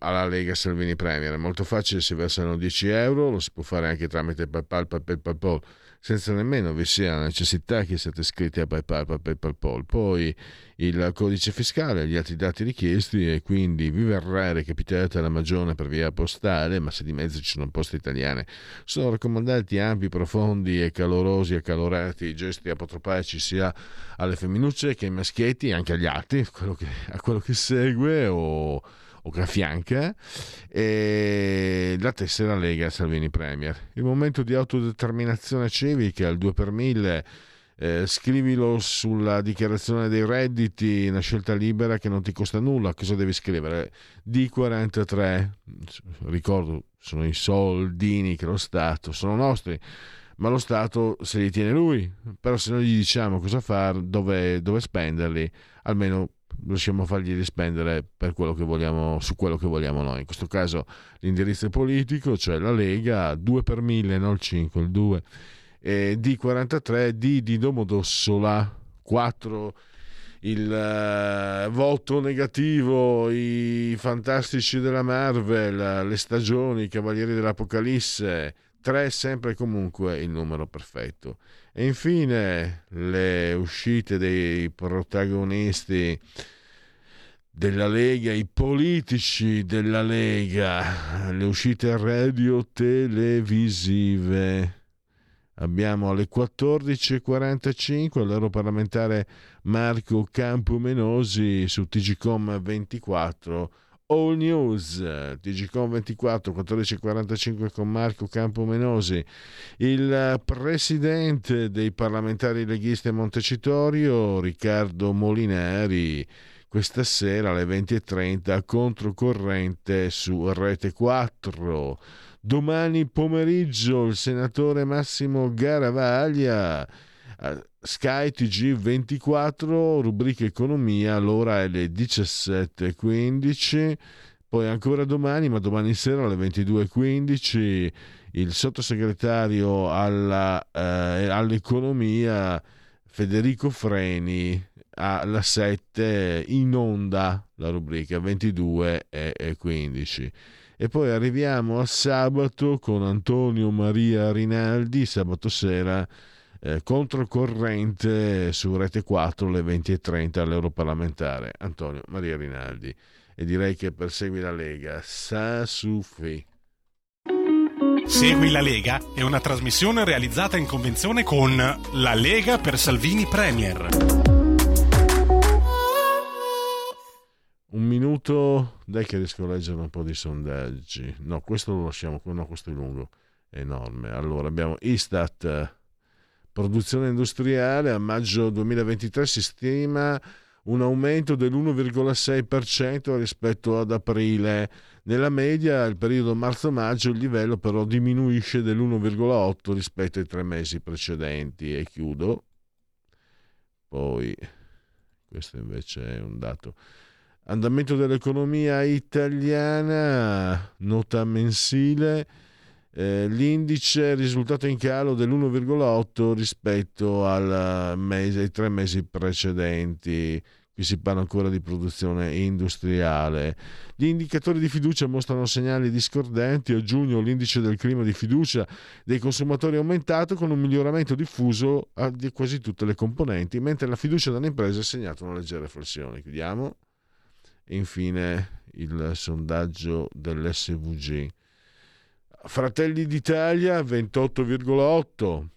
alla Lega Salvini Premier. È molto facile, si versano dieci euro, lo si può fare anche tramite PayPal, PayPal, PayPal, senza nemmeno vi sia la necessità che siate iscritti a PayPal, PayPal, PayPal. Poi il codice fiscale, gli altri dati richiesti, e quindi vi verrà recapitata la magione per via postale, ma se di mezzo ci sono poste italiane. Sono raccomandati ampi, profondi e calorosi e calorati gesti apotropaici sia alle femminucce che ai maschietti, anche agli altri, quello che, a quello che segue o... o graffianca, e la tessera Lega Salvini Premier. Il momento di autodeterminazione civica al due per mille, eh, scrivilo sulla dichiarazione dei redditi, una scelta libera che non ti costa nulla. Cosa devi scrivere? D quarantatré, ricordo, sono i soldini che lo Stato, sono nostri, ma lo Stato se li tiene lui, però se noi gli diciamo cosa fare, dove, dove spenderli, almeno riusciamo a fargli rispendere per quello che vogliamo, su quello che vogliamo noi. In questo caso l'indirizzo è politico, cioè la Lega, due per mille, non il cinque, il due, e D quarantatré, D di Domodossola, quattro il uh, voto negativo, i fantastici della Marvel, le stagioni, i Cavalieri dell'Apocalisse, tre sempre e comunque il numero perfetto. E infine le uscite dei protagonisti della Lega, i politici della Lega, le uscite radio televisive. Abbiamo alle quattordici e quarantacinque l'europarlamentare Marco Campomenosi su T G com ventiquattro All News, T G com ventiquattro, quattordici e quarantacinque con Marco Campomenosi. Il presidente dei parlamentari leghisti a Montecitorio, Riccardo Molinari, questa sera alle venti e trenta controcorrente su Rete quattro. Domani pomeriggio il senatore Massimo Garavaglia, Sky T G ventiquattro, rubrica economia, l'ora è le diciassette e quindici. Poi ancora domani, ma domani sera alle ventidue e quindici, il sottosegretario alla, eh, all'economia Federico Freni alla sette inonda la rubrica ventidue e quindici. E poi arriviamo a sabato con Antonio Maria Rinaldi, sabato sera eh, controcorrente su Rete quattro alle venti e trenta all'europarlamentare. Antonio Maria Rinaldi. E direi che per Segui la Lega, Sasufi. Segui la Lega è una trasmissione realizzata in convenzione con La Lega per Salvini Premier. Un minuto, dai che riesco a leggere un po' di sondaggi. No, questo lo lasciamo, no, questo è lungo, è enorme. Allora, abbiamo Istat, produzione industriale, a maggio duemilaventitré si stima un aumento dell'uno virgola sei per cento rispetto ad aprile. Nella media, il periodo marzo-maggio, il livello però diminuisce dell'uno virgola otto rispetto ai tre mesi precedenti. E chiudo. Poi, questo invece è un dato. Andamento dell'economia italiana, nota mensile. Eh, l'indice è risultato in calo dell'uno virgola otto rispetto al mese, ai tre mesi precedenti. Qui si parla ancora di produzione industriale. Gli indicatori di fiducia mostrano segnali discordanti. A giugno l'indice del clima di fiducia dei consumatori è aumentato con un miglioramento diffuso di quasi tutte le componenti, mentre la fiducia delle imprese ha segnato una leggera flessione. Chiudiamo. E infine il sondaggio dell'esse vu gi. Fratelli d'Italia ventotto virgola otto,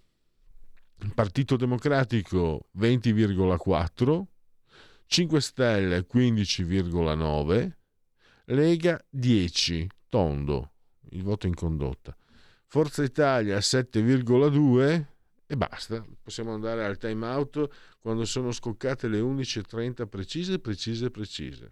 Partito Democratico venti virgola quattro, cinque Stelle quindici virgola nove, Lega dieci, tondo, il voto in condotta, Forza Italia sette virgola due e basta. Possiamo andare al time out quando sono scoccate le undici e trenta precise, precise, precise.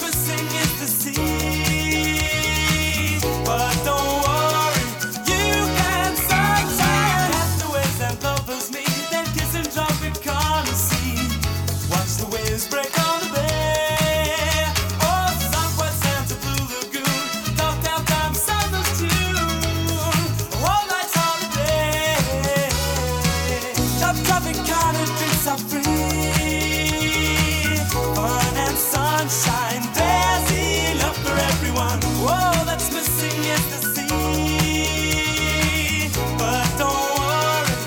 Missing is the sea, but don't worry,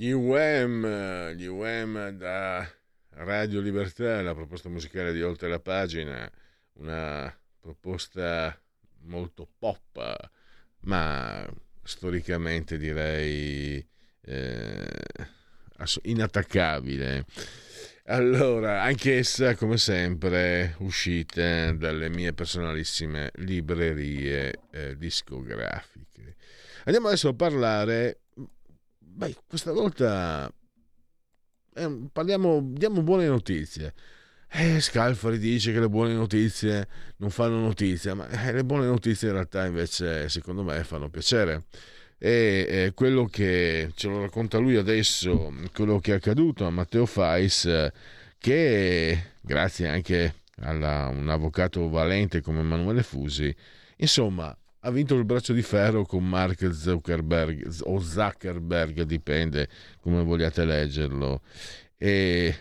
Gli U M, gli U M da Radio Libertà, la proposta musicale di Oltre la Pagina, una proposta molto pop, ma storicamente direi eh, inattaccabile. Allora, anch'essa, come sempre, uscita dalle mie personalissime librerie eh, discografiche. Andiamo adesso a parlare. Beh, questa volta eh, parliamo, diamo buone notizie. Eh, Scalfari dice che le buone notizie non fanno notizia, ma eh, le buone notizie in realtà invece secondo me fanno piacere. E eh, quello che ce lo racconta lui adesso, quello che è accaduto a Matteo Fais, che grazie anche a un avvocato valente come Emanuele Fusi, insomma, ha vinto il braccio di ferro con Mark Zuckerberg o Zuckerberg, dipende come vogliate leggerlo. E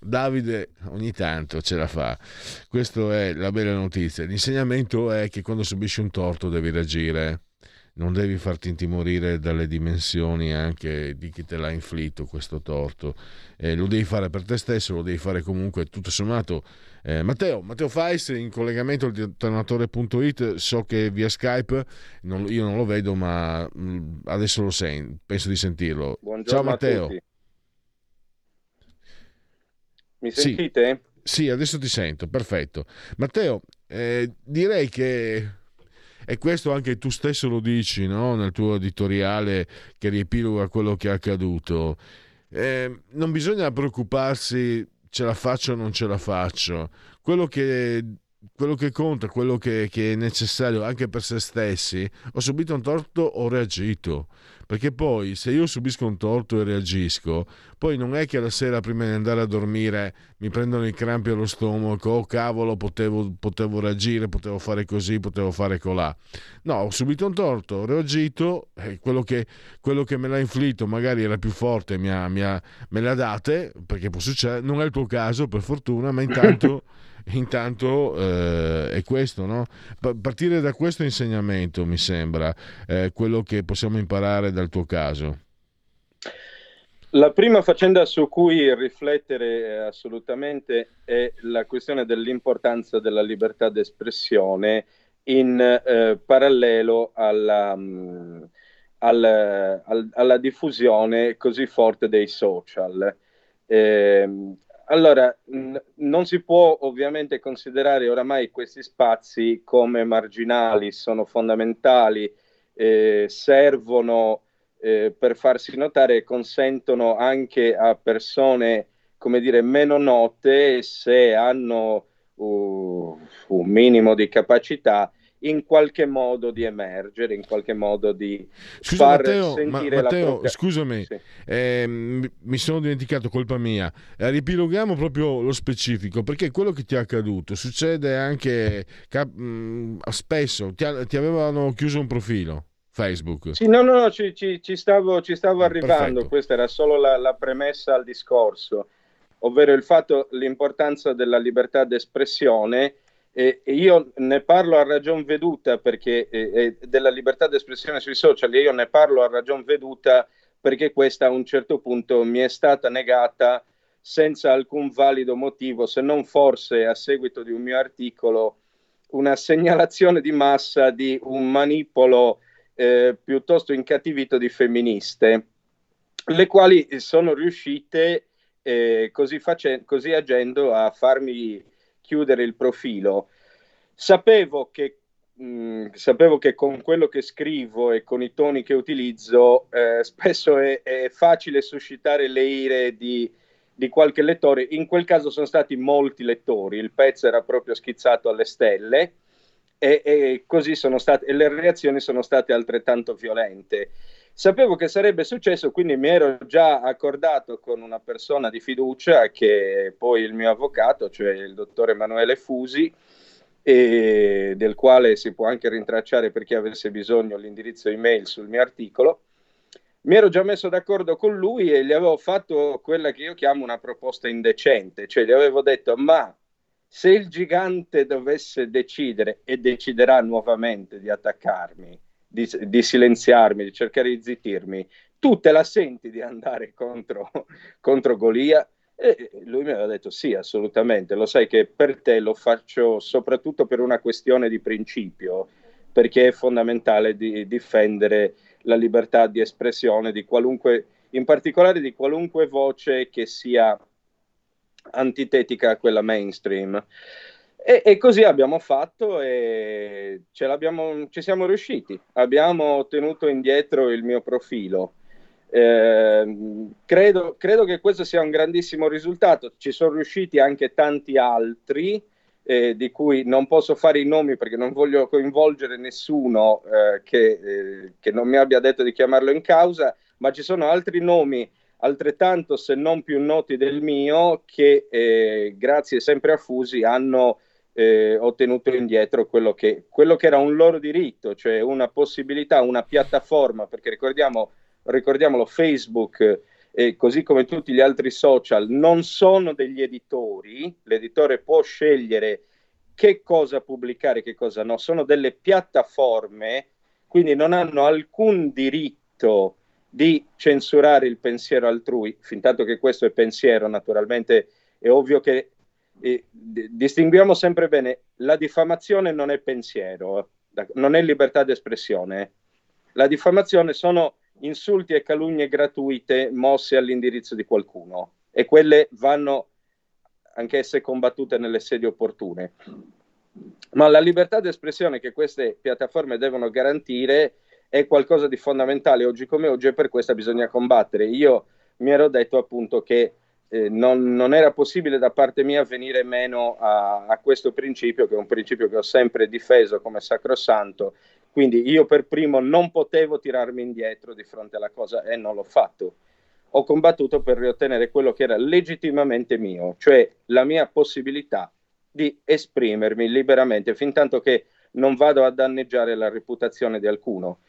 Davide ogni tanto ce la fa. Questa è la bella notizia. L'insegnamento è che quando subisci un torto devi reagire, non devi farti intimorire dalle dimensioni anche di chi te l'ha inflitto questo torto. Eh, lo devi fare per te stesso, lo devi fare comunque tutto sommato. Eh, Matteo, Matteo Fais in collegamento al alternatore punto it, so che via Skype, non, io non lo vedo ma adesso lo sento, penso di sentirlo. Buongiorno. Ciao Matteo. Mi sentite? Sì, sì, adesso ti sento, perfetto. Matteo, eh, direi che, e questo anche tu stesso lo dici, no? Nel tuo editoriale che riepiloga quello che è accaduto, eh, non bisogna preoccuparsi ce la faccio o non ce la faccio. Quello che, quello che conta, quello che, che è necessario anche per se stessi, ho subito un torto, ho reagito. Perché poi se io subisco un torto e reagisco, poi non è che la sera prima di andare a dormire mi prendono i crampi allo stomaco, oh cavolo, potevo, potevo reagire, potevo fare così, potevo fare colà. No, ho subito un torto, ho reagito, eh, quello, che, quello che me l'ha inflitto magari era più forte, mi ha, mi ha, me l'ha date, perché può succedere, non è il tuo caso per fortuna, ma intanto... Intanto eh, è questo, no? Pa- partire da questo insegnamento mi sembra eh, quello che possiamo imparare dal tuo caso. La prima faccenda su cui riflettere assolutamente è la questione dell'importanza della libertà d'espressione in eh, parallelo alla, mh, alla, alla diffusione così forte dei social. Eh, Allora, n- non si può ovviamente considerare oramai questi spazi come marginali, sono fondamentali, eh, servono eh, per farsi notare e consentono anche a persone, come dire, meno note, se hanno uh, un minimo di capacità, in qualche modo di emergere, in qualche modo di Scusa, far Matteo, sentire ma, Matteo, la propria... Scusami, sì. eh, mi sono dimenticato, colpa mia. Eh, ripiloghiamo proprio lo specifico, perché quello che ti è accaduto succede anche cap- mh, spesso, ti, ha, ti avevano chiuso un profilo Facebook. Sì, no, no, no ci, ci, ci stavo, ci stavo eh, arrivando, perfetto. Questa era solo la, la premessa al discorso, ovvero il fatto, l'importanza della libertà d'espressione. Eh, io ne parlo a ragion veduta perché eh, della libertà d'espressione sui social, io ne parlo a ragion veduta perché questa a un certo punto mi è stata negata senza alcun valido motivo, se non forse a seguito di un mio articolo, una segnalazione di massa di un manipolo eh, piuttosto incattivito di femministe, le quali sono riuscite eh, così, face- così agendo a farmi chiudere il profilo. Sapevo che, mh, sapevo che con quello che scrivo e con i toni che utilizzo eh, spesso è, è facile suscitare le ire di, di qualche lettore. In quel caso sono stati molti lettori, il pezzo era proprio schizzato alle stelle e, e così sono state, e le reazioni sono state altrettanto violente. Sapevo che sarebbe successo, quindi mi ero già accordato con una persona di fiducia, che è poi il mio avvocato, cioè il dottore Emanuele Fusi, e del quale si può anche rintracciare per chi avesse bisogno l'indirizzo email sul mio articolo. Mi ero già messo d'accordo con lui e gli avevo fatto quella che io chiamo una proposta indecente, cioè gli avevo detto: ma se il gigante dovesse decidere, e deciderà nuovamente di attaccarmi, di, di silenziarmi, di cercare di zittirmi, tu te la senti di andare contro, contro Golia? E lui mi aveva detto sì, assolutamente, lo sai che per te lo faccio soprattutto per una questione di principio, perché è fondamentale di difendere la libertà di espressione di qualunque, in particolare di qualunque voce che sia antitetica a quella mainstream. E, e così abbiamo fatto e ce l'abbiamo, ci siamo riusciti. Abbiamo tenuto indietro il mio profilo. Eh, credo, credo che questo sia un grandissimo risultato. Ci sono riusciti anche tanti altri, eh, di cui non posso fare i nomi perché non voglio coinvolgere nessuno eh, che, eh, che non mi abbia detto di chiamarlo in causa, ma ci sono altri nomi altrettanto se non più noti del mio che eh, grazie sempre a Fusi hanno eh, ottenuto indietro quello che, quello che era un loro diritto, cioè una possibilità, una piattaforma, perché ricordiamo ricordiamolo, Facebook, eh, così come tutti gli altri social, non sono degli editori. L'editore può scegliere che cosa pubblicare, che cosa no. Sono delle piattaforme, quindi non hanno alcun diritto di censurare il pensiero altrui, fin tanto che questo è pensiero, naturalmente. È ovvio che eh, d- distinguiamo sempre bene, la diffamazione non è pensiero, non è libertà d'espressione. La diffamazione sono insulti e calunnie gratuite mosse all'indirizzo di qualcuno, e quelle vanno anch'esse combattute nelle sedi opportune. Ma la libertà d'espressione che queste piattaforme devono garantire è qualcosa di fondamentale oggi come oggi, e per questa bisogna combattere. Io mi ero detto appunto che eh, non, non era possibile da parte mia venire meno a, a questo principio, che è un principio che ho sempre difeso come sacrosanto. Quindi io per primo non potevo tirarmi indietro di fronte alla cosa e non l'ho fatto. Ho combattuto per riottenere quello che era legittimamente mio, cioè la mia possibilità di esprimermi liberamente, fin tanto che non vado a danneggiare la reputazione di alcuno.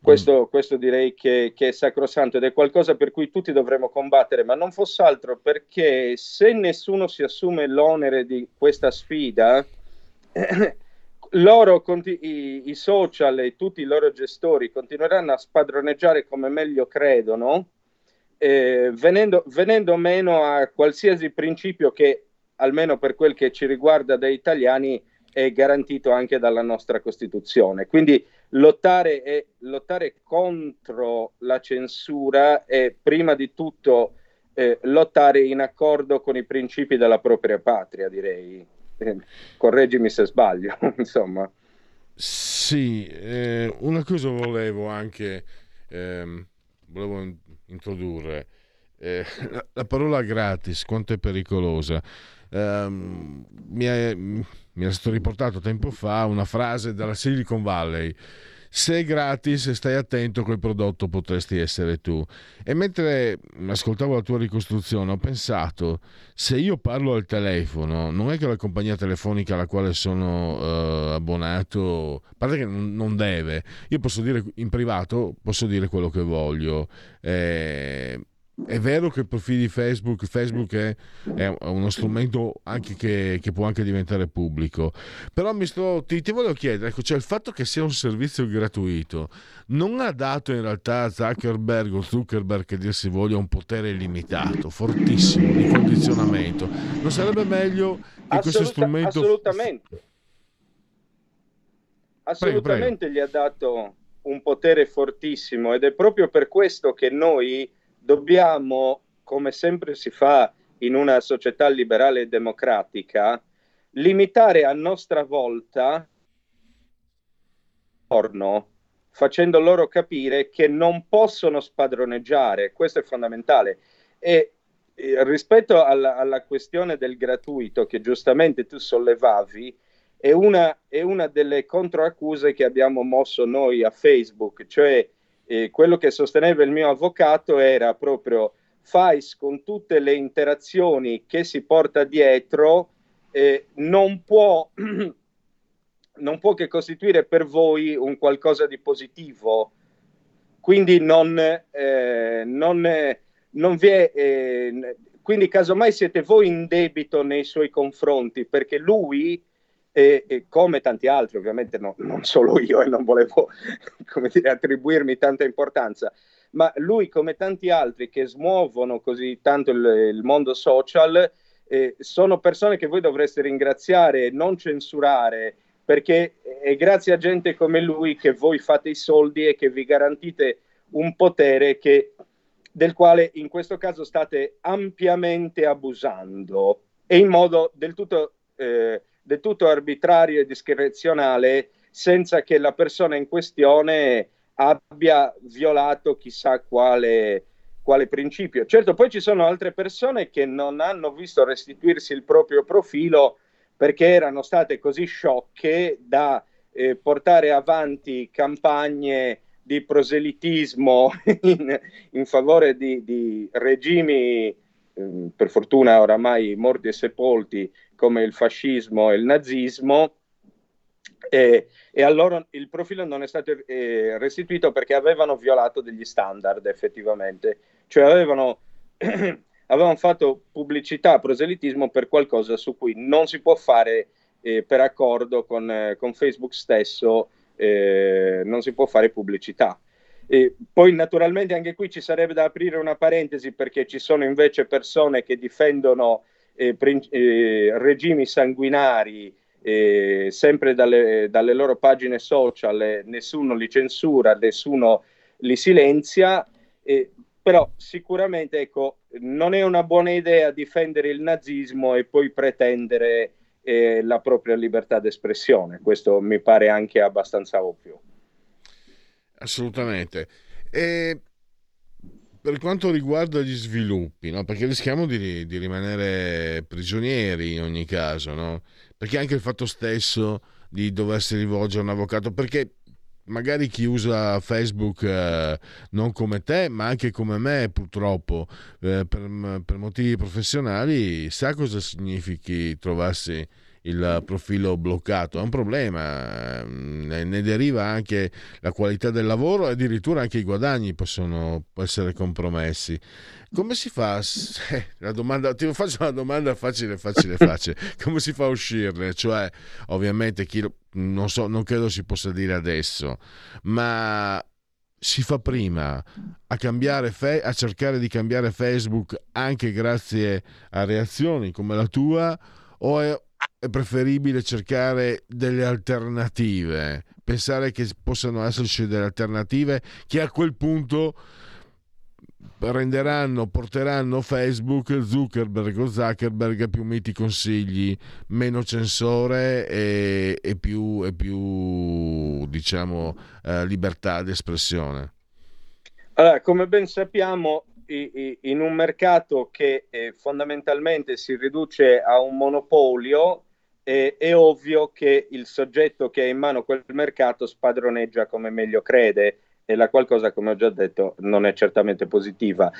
Questo, questo direi che, che è sacrosanto ed è qualcosa per cui tutti dovremmo combattere, ma non fosse altro perché se nessuno si assume l'onere di questa sfida... Loro, i, i social e tutti i loro gestori continueranno a spadroneggiare come meglio credono, eh, venendo, venendo meno a qualsiasi principio che, almeno per quel che ci riguarda dai italiani, è garantito anche dalla nostra Costituzione. Quindi lottare, e, lottare contro la censura è prima di tutto eh, lottare in accordo con i principi della propria patria, direi. Correggimi se sbaglio, insomma. Sì, eh, una cosa volevo anche ehm, volevo introdurre eh, la, la parola gratis, quanto è pericolosa. eh, mi, è, mi è stato riportato tempo fa una frase dalla Silicon Valley: se è gratis e stai attento, quel prodotto potresti essere tu. E mentre ascoltavo la tua ricostruzione ho pensato, se io parlo al telefono, non è che la compagnia telefonica alla quale sono eh, abbonato, a parte che non deve, io posso dire in privato, posso dire quello che voglio. eh, È vero che i profili di Facebook, Facebook è, è uno strumento anche che, che può anche diventare pubblico, però mi sto, ti, ti voglio chiedere, ecco, cioè il fatto che sia un servizio gratuito non ha dato in realtà a Zuckerberg o Zuckerberg, che dir si voglia, un potere illimitato, fortissimo, di condizionamento? Non sarebbe meglio che Assoluta, questo strumento... Assolutamente, assolutamente prego, prego. Gli ha dato un potere fortissimo, ed è proprio per questo che noi dobbiamo, come sempre si fa in una società liberale e democratica, limitare a nostra volta porno, facendo loro capire che non possono spadroneggiare. Questo è fondamentale. E eh, rispetto alla, alla questione del gratuito che giustamente tu sollevavi, è una, è una delle controaccuse che abbiamo mosso noi a Facebook, cioè E quello che sosteneva il mio avvocato era proprio: Fais, con tutte le interazioni che si porta dietro, eh, non può, non può che costituire per voi un qualcosa di positivo, quindi non, eh, non, non vi è, eh, quindi casomai siete voi in debito nei suoi confronti, perché lui e, e come tanti altri, ovviamente no, non solo io, e non volevo, come dire, attribuirmi tanta importanza, ma lui come tanti altri che smuovono così tanto il, il mondo social, eh, sono persone che voi dovreste ringraziare e non censurare, perché è grazie a gente come lui che voi fate i soldi e che vi garantite un potere che, del quale in questo caso state ampiamente abusando, e in modo del tutto, eh, del tutto arbitrario e discrezionale, senza che la persona in questione abbia violato chissà quale, quale principio. Certo, poi ci sono altre persone che non hanno visto restituirsi il proprio profilo perché erano state così sciocche da eh, portare avanti campagne di proselitismo in, in favore di, di regimi, eh, per fortuna oramai morti e sepolti, come il fascismo e il nazismo, e, e allora il profilo non è stato eh, restituito perché avevano violato degli standard, effettivamente, cioè avevano, avevano fatto pubblicità, proselitismo per qualcosa su cui non si può fare eh, per accordo con, eh, con Facebook stesso. Eh, non si può fare pubblicità. E poi naturalmente anche qui ci sarebbe da aprire una parentesi, perché ci sono invece persone che difendono eh, prin- eh, regimi sanguinari eh, sempre dalle, dalle loro pagine social, eh, nessuno li censura, nessuno li silenzia, eh, però sicuramente, ecco, non è una buona idea difendere il nazismo e poi pretendere e la propria libertà d'espressione. Questo mi pare anche abbastanza ovvio. Assolutamente. E per quanto riguarda gli sviluppi, no? Perché rischiamo di, di rimanere prigionieri in ogni caso, no? Perché anche il fatto stesso di doversi rivolgere a un avvocato, perché magari chi usa Facebook eh, non come te, ma anche come me purtroppo, eh, per, per motivi professionali, sa cosa significhi trovarsi il profilo bloccato. È un problema, ne, ne deriva anche la qualità del lavoro e addirittura anche i guadagni possono essere compromessi. Come si fa? Eh, la domanda, ti faccio una domanda facile, facile, facile. Come si fa a uscirne? Cioè, ovviamente, chi lo, non so, non credo si possa dire adesso, ma si fa prima a cambiare fe- a cercare di cambiare Facebook anche grazie a reazioni come la tua, o è, è preferibile cercare delle alternative, pensare che possano esserci delle alternative che a quel punto renderanno, porteranno Facebook, Zuckerberg o Zuckerberg, più miti consigli, meno censore e, e, più, e più, diciamo, eh, libertà d'espressione? Allora, come ben sappiamo, i, i, in un mercato che eh, fondamentalmente si riduce a un monopolio, eh, è ovvio che il soggetto che ha in mano quel mercato spadroneggia come meglio crede, e la qualcosa, come ho già detto, non è certamente positiva.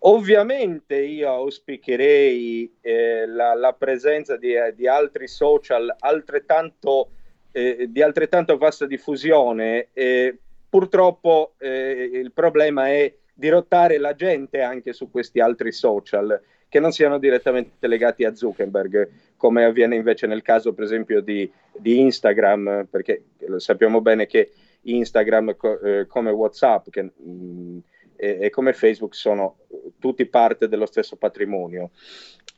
Ovviamente io auspicherei eh, la, la presenza di, di altri social altrettanto, eh, di altrettanto vasta diffusione. Eh, purtroppo eh, il problema è dirottare la gente anche su questi altri social, che non siano direttamente legati a Zuckerberg, come avviene invece nel caso, per esempio, di, di Instagram, perché sappiamo bene che Instagram, eh, come WhatsApp che, mh, e, e come Facebook sono tutti parte dello stesso patrimonio.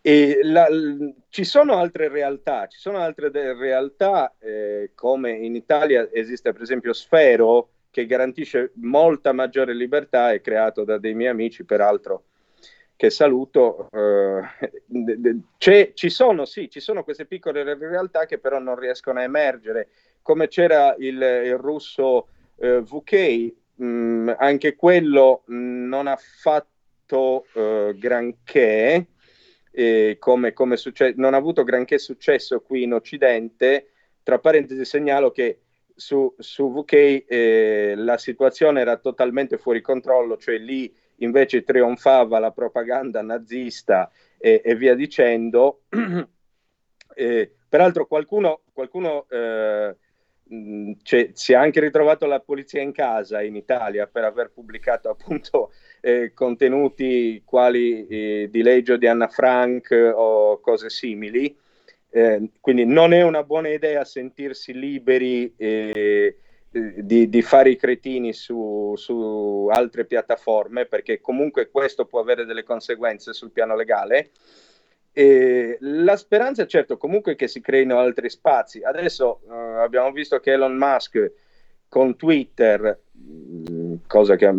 E la, l, ci sono altre realtà, ci sono altre de- realtà eh, come in Italia esiste per esempio Sfero, che garantisce molta maggiore libertà, è creato da dei miei amici, peraltro, che saluto. Eh, de- de- c'è, ci sono, sì, ci sono queste piccole realtà che però non riescono a emergere, come c'era il, il russo eh, vu ka, mh, anche quello non ha fatto eh, granché, eh, come, come succe- non ha avuto granché successo qui in Occidente. Tra parentesi segnalo che su, su vu ka eh, la situazione era totalmente fuori controllo, cioè lì invece trionfava la propaganda nazista e, e via dicendo. eh, peraltro qualcuno, qualcuno eh, C'è, si è anche ritrovato la polizia in casa in Italia per aver pubblicato appunto eh, contenuti quali eh, Dileggio di Anna Frank o cose simili, Eh, quindi non è una buona idea sentirsi liberi eh, di, di fare i cretini su, su altre piattaforme, perché comunque questo può avere delle conseguenze sul piano legale. E la speranza, certo, comunque è che si creino altri spazi. Adesso eh, abbiamo visto che Elon Musk con Twitter, cosa che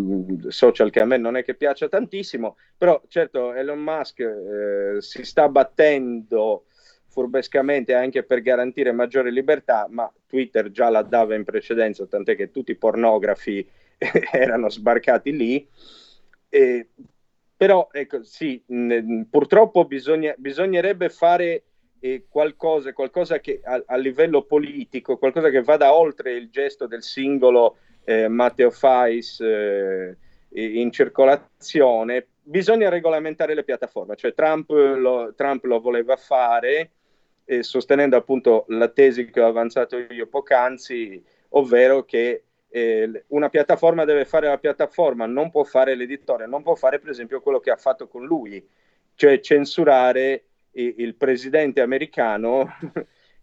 social che a me non è che piaccia tantissimo, però certo Elon Musk eh, si sta battendo furbescamente anche per garantire maggiore libertà, ma Twitter già la dava in precedenza, tant'è che tutti i pornografi erano sbarcati lì. E però ecco, sì, mh, purtroppo bisogna, bisognerebbe fare eh, qualcosa, qualcosa che a, a livello politico, qualcosa che vada oltre il gesto del singolo eh, Matteo Fais eh, in circolazione. Bisogna regolamentare le piattaforme, cioè Trump lo, Trump lo voleva fare, eh, sostenendo appunto la tesi che ho avanzato io poc'anzi, ovvero che una piattaforma deve fare la piattaforma, non può fare l'editore, non può fare per esempio quello che ha fatto con lui, cioè censurare il presidente americano,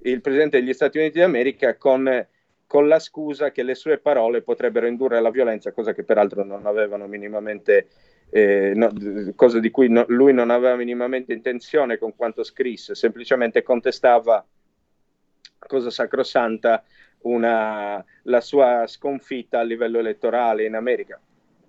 il presidente degli Stati Uniti d'America con, con la scusa che le sue parole potrebbero indurre alla violenza, cosa che peraltro non avevano minimamente, eh, no, cosa di cui no, lui non aveva minimamente intenzione con quanto scrisse, semplicemente contestava, cosa sacrosanta, Una, la sua sconfitta a livello elettorale in America,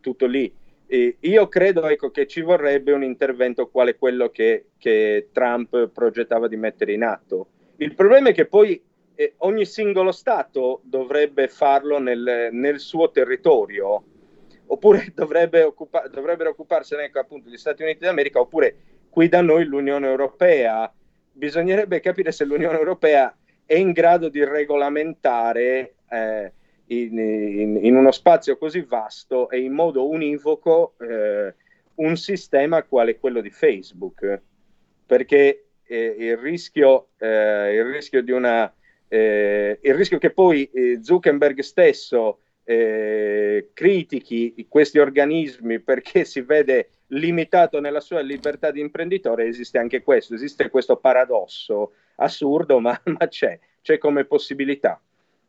tutto lì. E io credo, ecco, che ci vorrebbe un intervento quale quello che, che Trump progettava di mettere in atto. Il problema è che poi eh, ogni singolo stato dovrebbe farlo nel, nel suo territorio, oppure dovrebbe occupa- dovrebbero occuparsene, ecco, appunto gli Stati Uniti d'America, oppure qui da noi l'Unione Europea. Bisognerebbe capire se l'Unione Europea è in grado di regolamentare eh, in, in, in uno spazio così vasto e in modo univoco eh, un sistema quale quello di Facebook, perché eh, il rischio eh, il rischio di una eh, il rischio che poi eh, Zuckerberg stesso eh, critichi questi organismi perché si vede limitato nella sua libertà di imprenditore, esiste anche questo, esiste questo paradosso assurdo, ma, ma c'è, c'è come possibilità.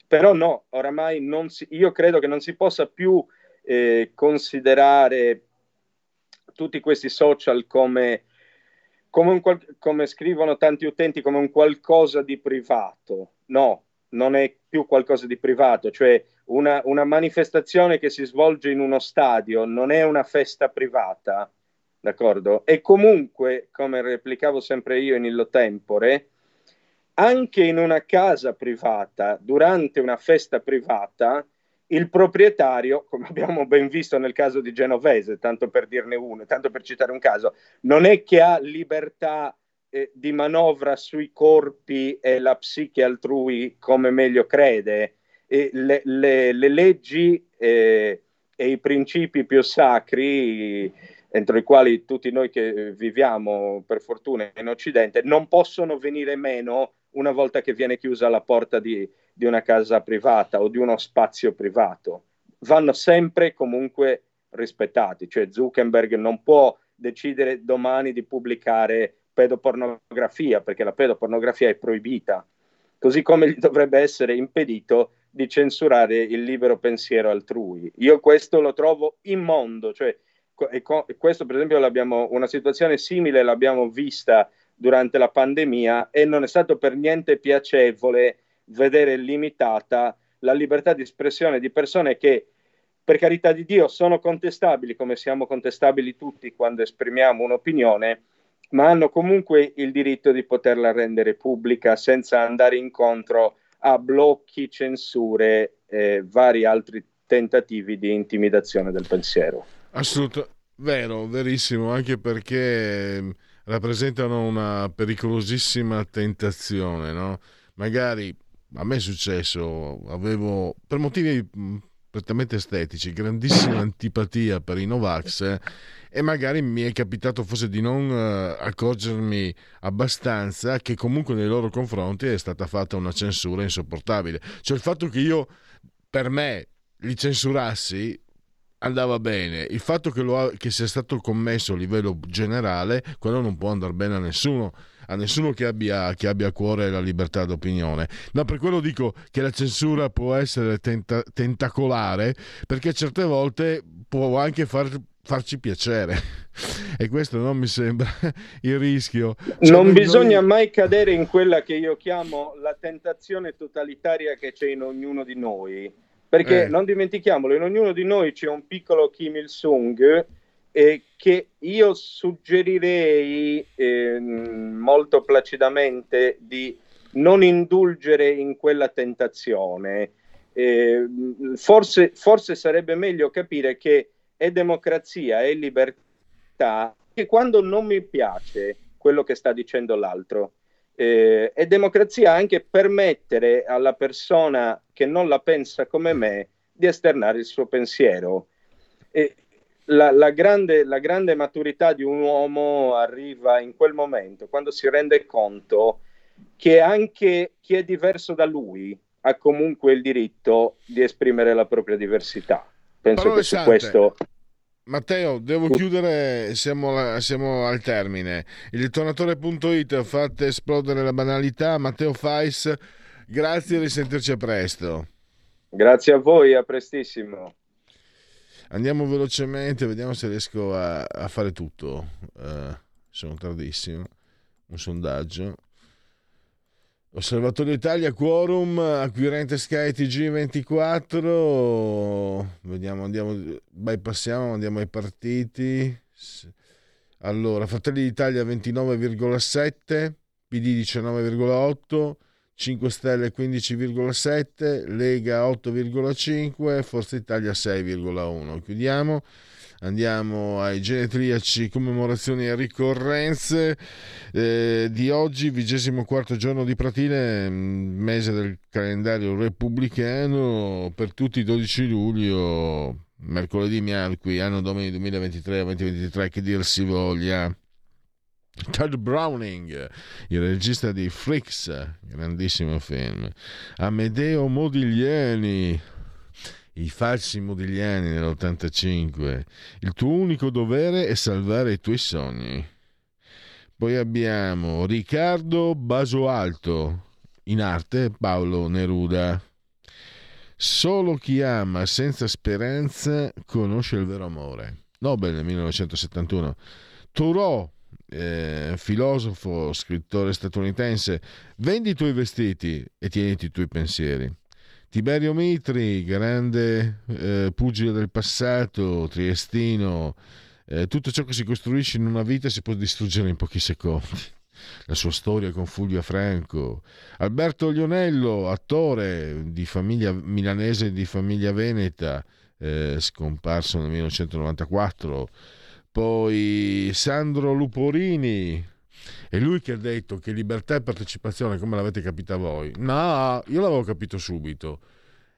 Però no, oramai non si, io credo che non si possa più eh, considerare tutti questi social come, come, un qual, come scrivono tanti utenti, come un qualcosa di privato. No, non è più qualcosa di privato, cioè una, una manifestazione che si svolge in uno stadio non è una festa privata, d'accordo? E comunque, come replicavo sempre io in illo tempore, anche in una casa privata, durante una festa privata, il proprietario, come abbiamo ben visto nel caso di Genovese, tanto per dirne uno, tanto per citare un caso, non è che ha libertà eh, di manovra sui corpi e la psiche altrui come meglio crede. E le, le, le leggi eh, e i principi più sacri, entro i quali tutti noi che viviamo per fortuna in Occidente, non possono venire meno una volta che viene chiusa la porta di, di una casa privata o di uno spazio privato, vanno sempre comunque rispettati. Cioè Zuckerberg non può decidere domani di pubblicare pedopornografia, perché la pedopornografia è proibita, così come gli dovrebbe essere impedito di censurare il libero pensiero altrui. Io questo lo trovo immondo, cioè, e questo per esempio l'abbiamo, una situazione simile l'abbiamo vista durante la pandemia, e non è stato per niente piacevole vedere limitata la libertà di espressione di persone che, per carità di Dio, sono contestabili, come siamo contestabili tutti quando esprimiamo un'opinione, ma hanno comunque il diritto di poterla rendere pubblica senza andare incontro a blocchi, censure e vari altri tentativi di intimidazione del pensiero. Assolutamente vero, verissimo, anche perché rappresentano una pericolosissima tentazione, no? Magari a me è successo, avevo per motivi prettamente estetici grandissima antipatia per i Novax, e magari mi è capitato forse di non accorgermi abbastanza che comunque nei loro confronti è stata fatta una censura insopportabile. Cioè il fatto che io per me li censurassi andava bene, il fatto che, lo ha, che sia stato commesso a livello generale, quello non può andare bene a nessuno, a nessuno che abbia, che abbia a cuore la libertà d'opinione. No, per quello dico che la censura può essere tenta- tentacolare, perché certe volte può anche far, farci piacere, e questo non mi sembra il rischio. Cioè, non bisogna noi... mai cadere in quella che io chiamo la tentazione totalitaria che c'è in ognuno di noi, perché eh. non dimentichiamolo, in ognuno di noi c'è un piccolo Kim Il-sung, eh, che io suggerirei eh, molto placidamente di non indulgere in quella tentazione. Eh, forse, forse sarebbe meglio capire che è democrazia, è libertà, che quando non mi piace quello che sta dicendo l'altro, eh, è democrazia anche permettere alla persona che non la pensa come me di esternare il suo pensiero. E la, la, grande, la grande maturità di un uomo arriva in quel momento, quando si rende conto che anche chi è diverso da lui ha comunque il diritto di esprimere la propria diversità. Penso Parole che su sante. Questo... Matteo, devo chiudere, siamo, siamo al termine. Il ritornatore punto it ha fatto esplodere la banalità. Matteo Fais, grazie, risentirci a presto. Grazie a voi, a prestissimo. Andiamo velocemente, vediamo se riesco a, a fare tutto. Uh, sono tardissimo. Un sondaggio. Osservatorio Italia, quorum, acquirente Sky T G ventiquattro, vediamo, andiamo, bypassiamo, andiamo ai partiti. Allora, Fratelli d'Italia ventinove virgola sette, P D diciannove virgola otto, cinque Stelle quindici virgola sette, Lega otto virgola cinque, Forza Italia sei virgola uno. Chiudiamo. Andiamo ai genetriaci, commemorazioni e ricorrenze eh, di oggi, ventiquattro giorno di Pratile, mese del calendario repubblicano, per tutti dodici luglio, mercoledì, miarqui, anno domini duemilaventitré duemilaventitré, che dir si voglia. Todd Browning, il regista di Freaks, grandissimo film. Amedeo Modigliani, I falsi modigliani nell'ottantacinque. Il tuo unico dovere è salvare i tuoi sogni. Poi abbiamo Riccardo Basoalto, in arte Paolo Neruda. Solo chi ama senza speranza conosce il vero amore. Nobel millenovecentosettantuno. Thoreau, eh, filosofo, scrittore statunitense. Vendi i tuoi vestiti e tieniti i tuoi pensieri. Tiberio Mitri, grande eh, pugile del passato, triestino, eh, tutto ciò che si costruisce in una vita si può distruggere in pochi secondi. La sua storia con Fulvia Franco. Alberto Lionello, attore di famiglia milanese e di famiglia veneta, eh, scomparso nel millenovecentonovantaquattro. Poi Sandro Luporini. È lui che ha detto che libertà e partecipazione, come l'avete capita voi? No, io l'avevo capito subito,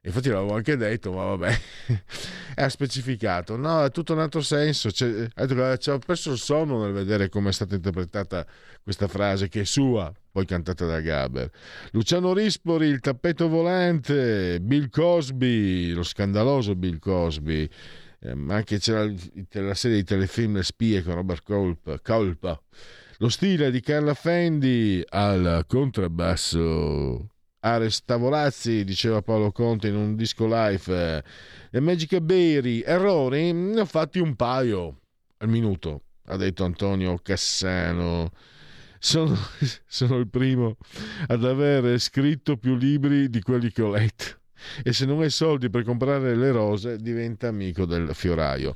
infatti l'avevo anche detto, ma vabbè. E ha specificato, no, è tutto un altro senso. C'è, ci ho perso il sonno nel vedere come è stata interpretata questa frase, che è sua, poi cantata da Gaber. Luciano Rispoli, il tappeto volante. Bill Cosby, lo scandaloso Bill Cosby. Eh, anche c'era la serie di telefilm Le spie con Robert Culp, Culp. Lo stile di Carla Fendi. Al contrabbasso Ares Tavorazzi, diceva Paolo Conte in un disco live. E Magica Berry, errori ne ho fatti un paio al minuto, ha detto Antonio Cassano. Sono, sono il primo ad aver scritto più libri di quelli che ho letto, e se non hai soldi per comprare le rose diventa amico del fioraio.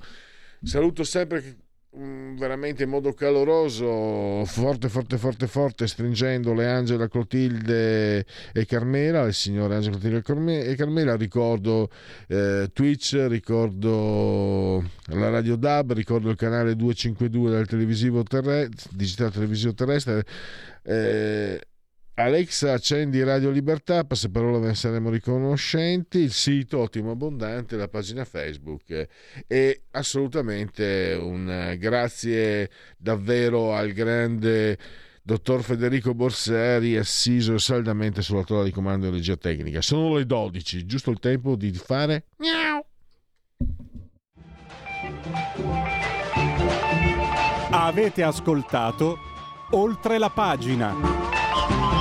Saluto sempre veramente in modo caloroso, forte forte forte forte, stringendo le Angela, Clotilde e Carmela, il signore Angela, Clotilde e Carmela. Ricordo eh, Twitch, ricordo la Radio D A B, ricordo il canale duecentocinquantadue del televisivo terrestre, digitale televisivo terrestre. eh, Alexa, accendi Radio Libertà, passaparola, ve ne saremo riconoscenti. Il sito ottimo abbondante, la pagina Facebook, e assolutamente un grazie davvero al grande dottor Federico Borseri, assiso saldamente sulla tolla di comando e regia tecnica. Sono le dodici, giusto il tempo di fare miau. Avete ascoltato Oltre la pagina.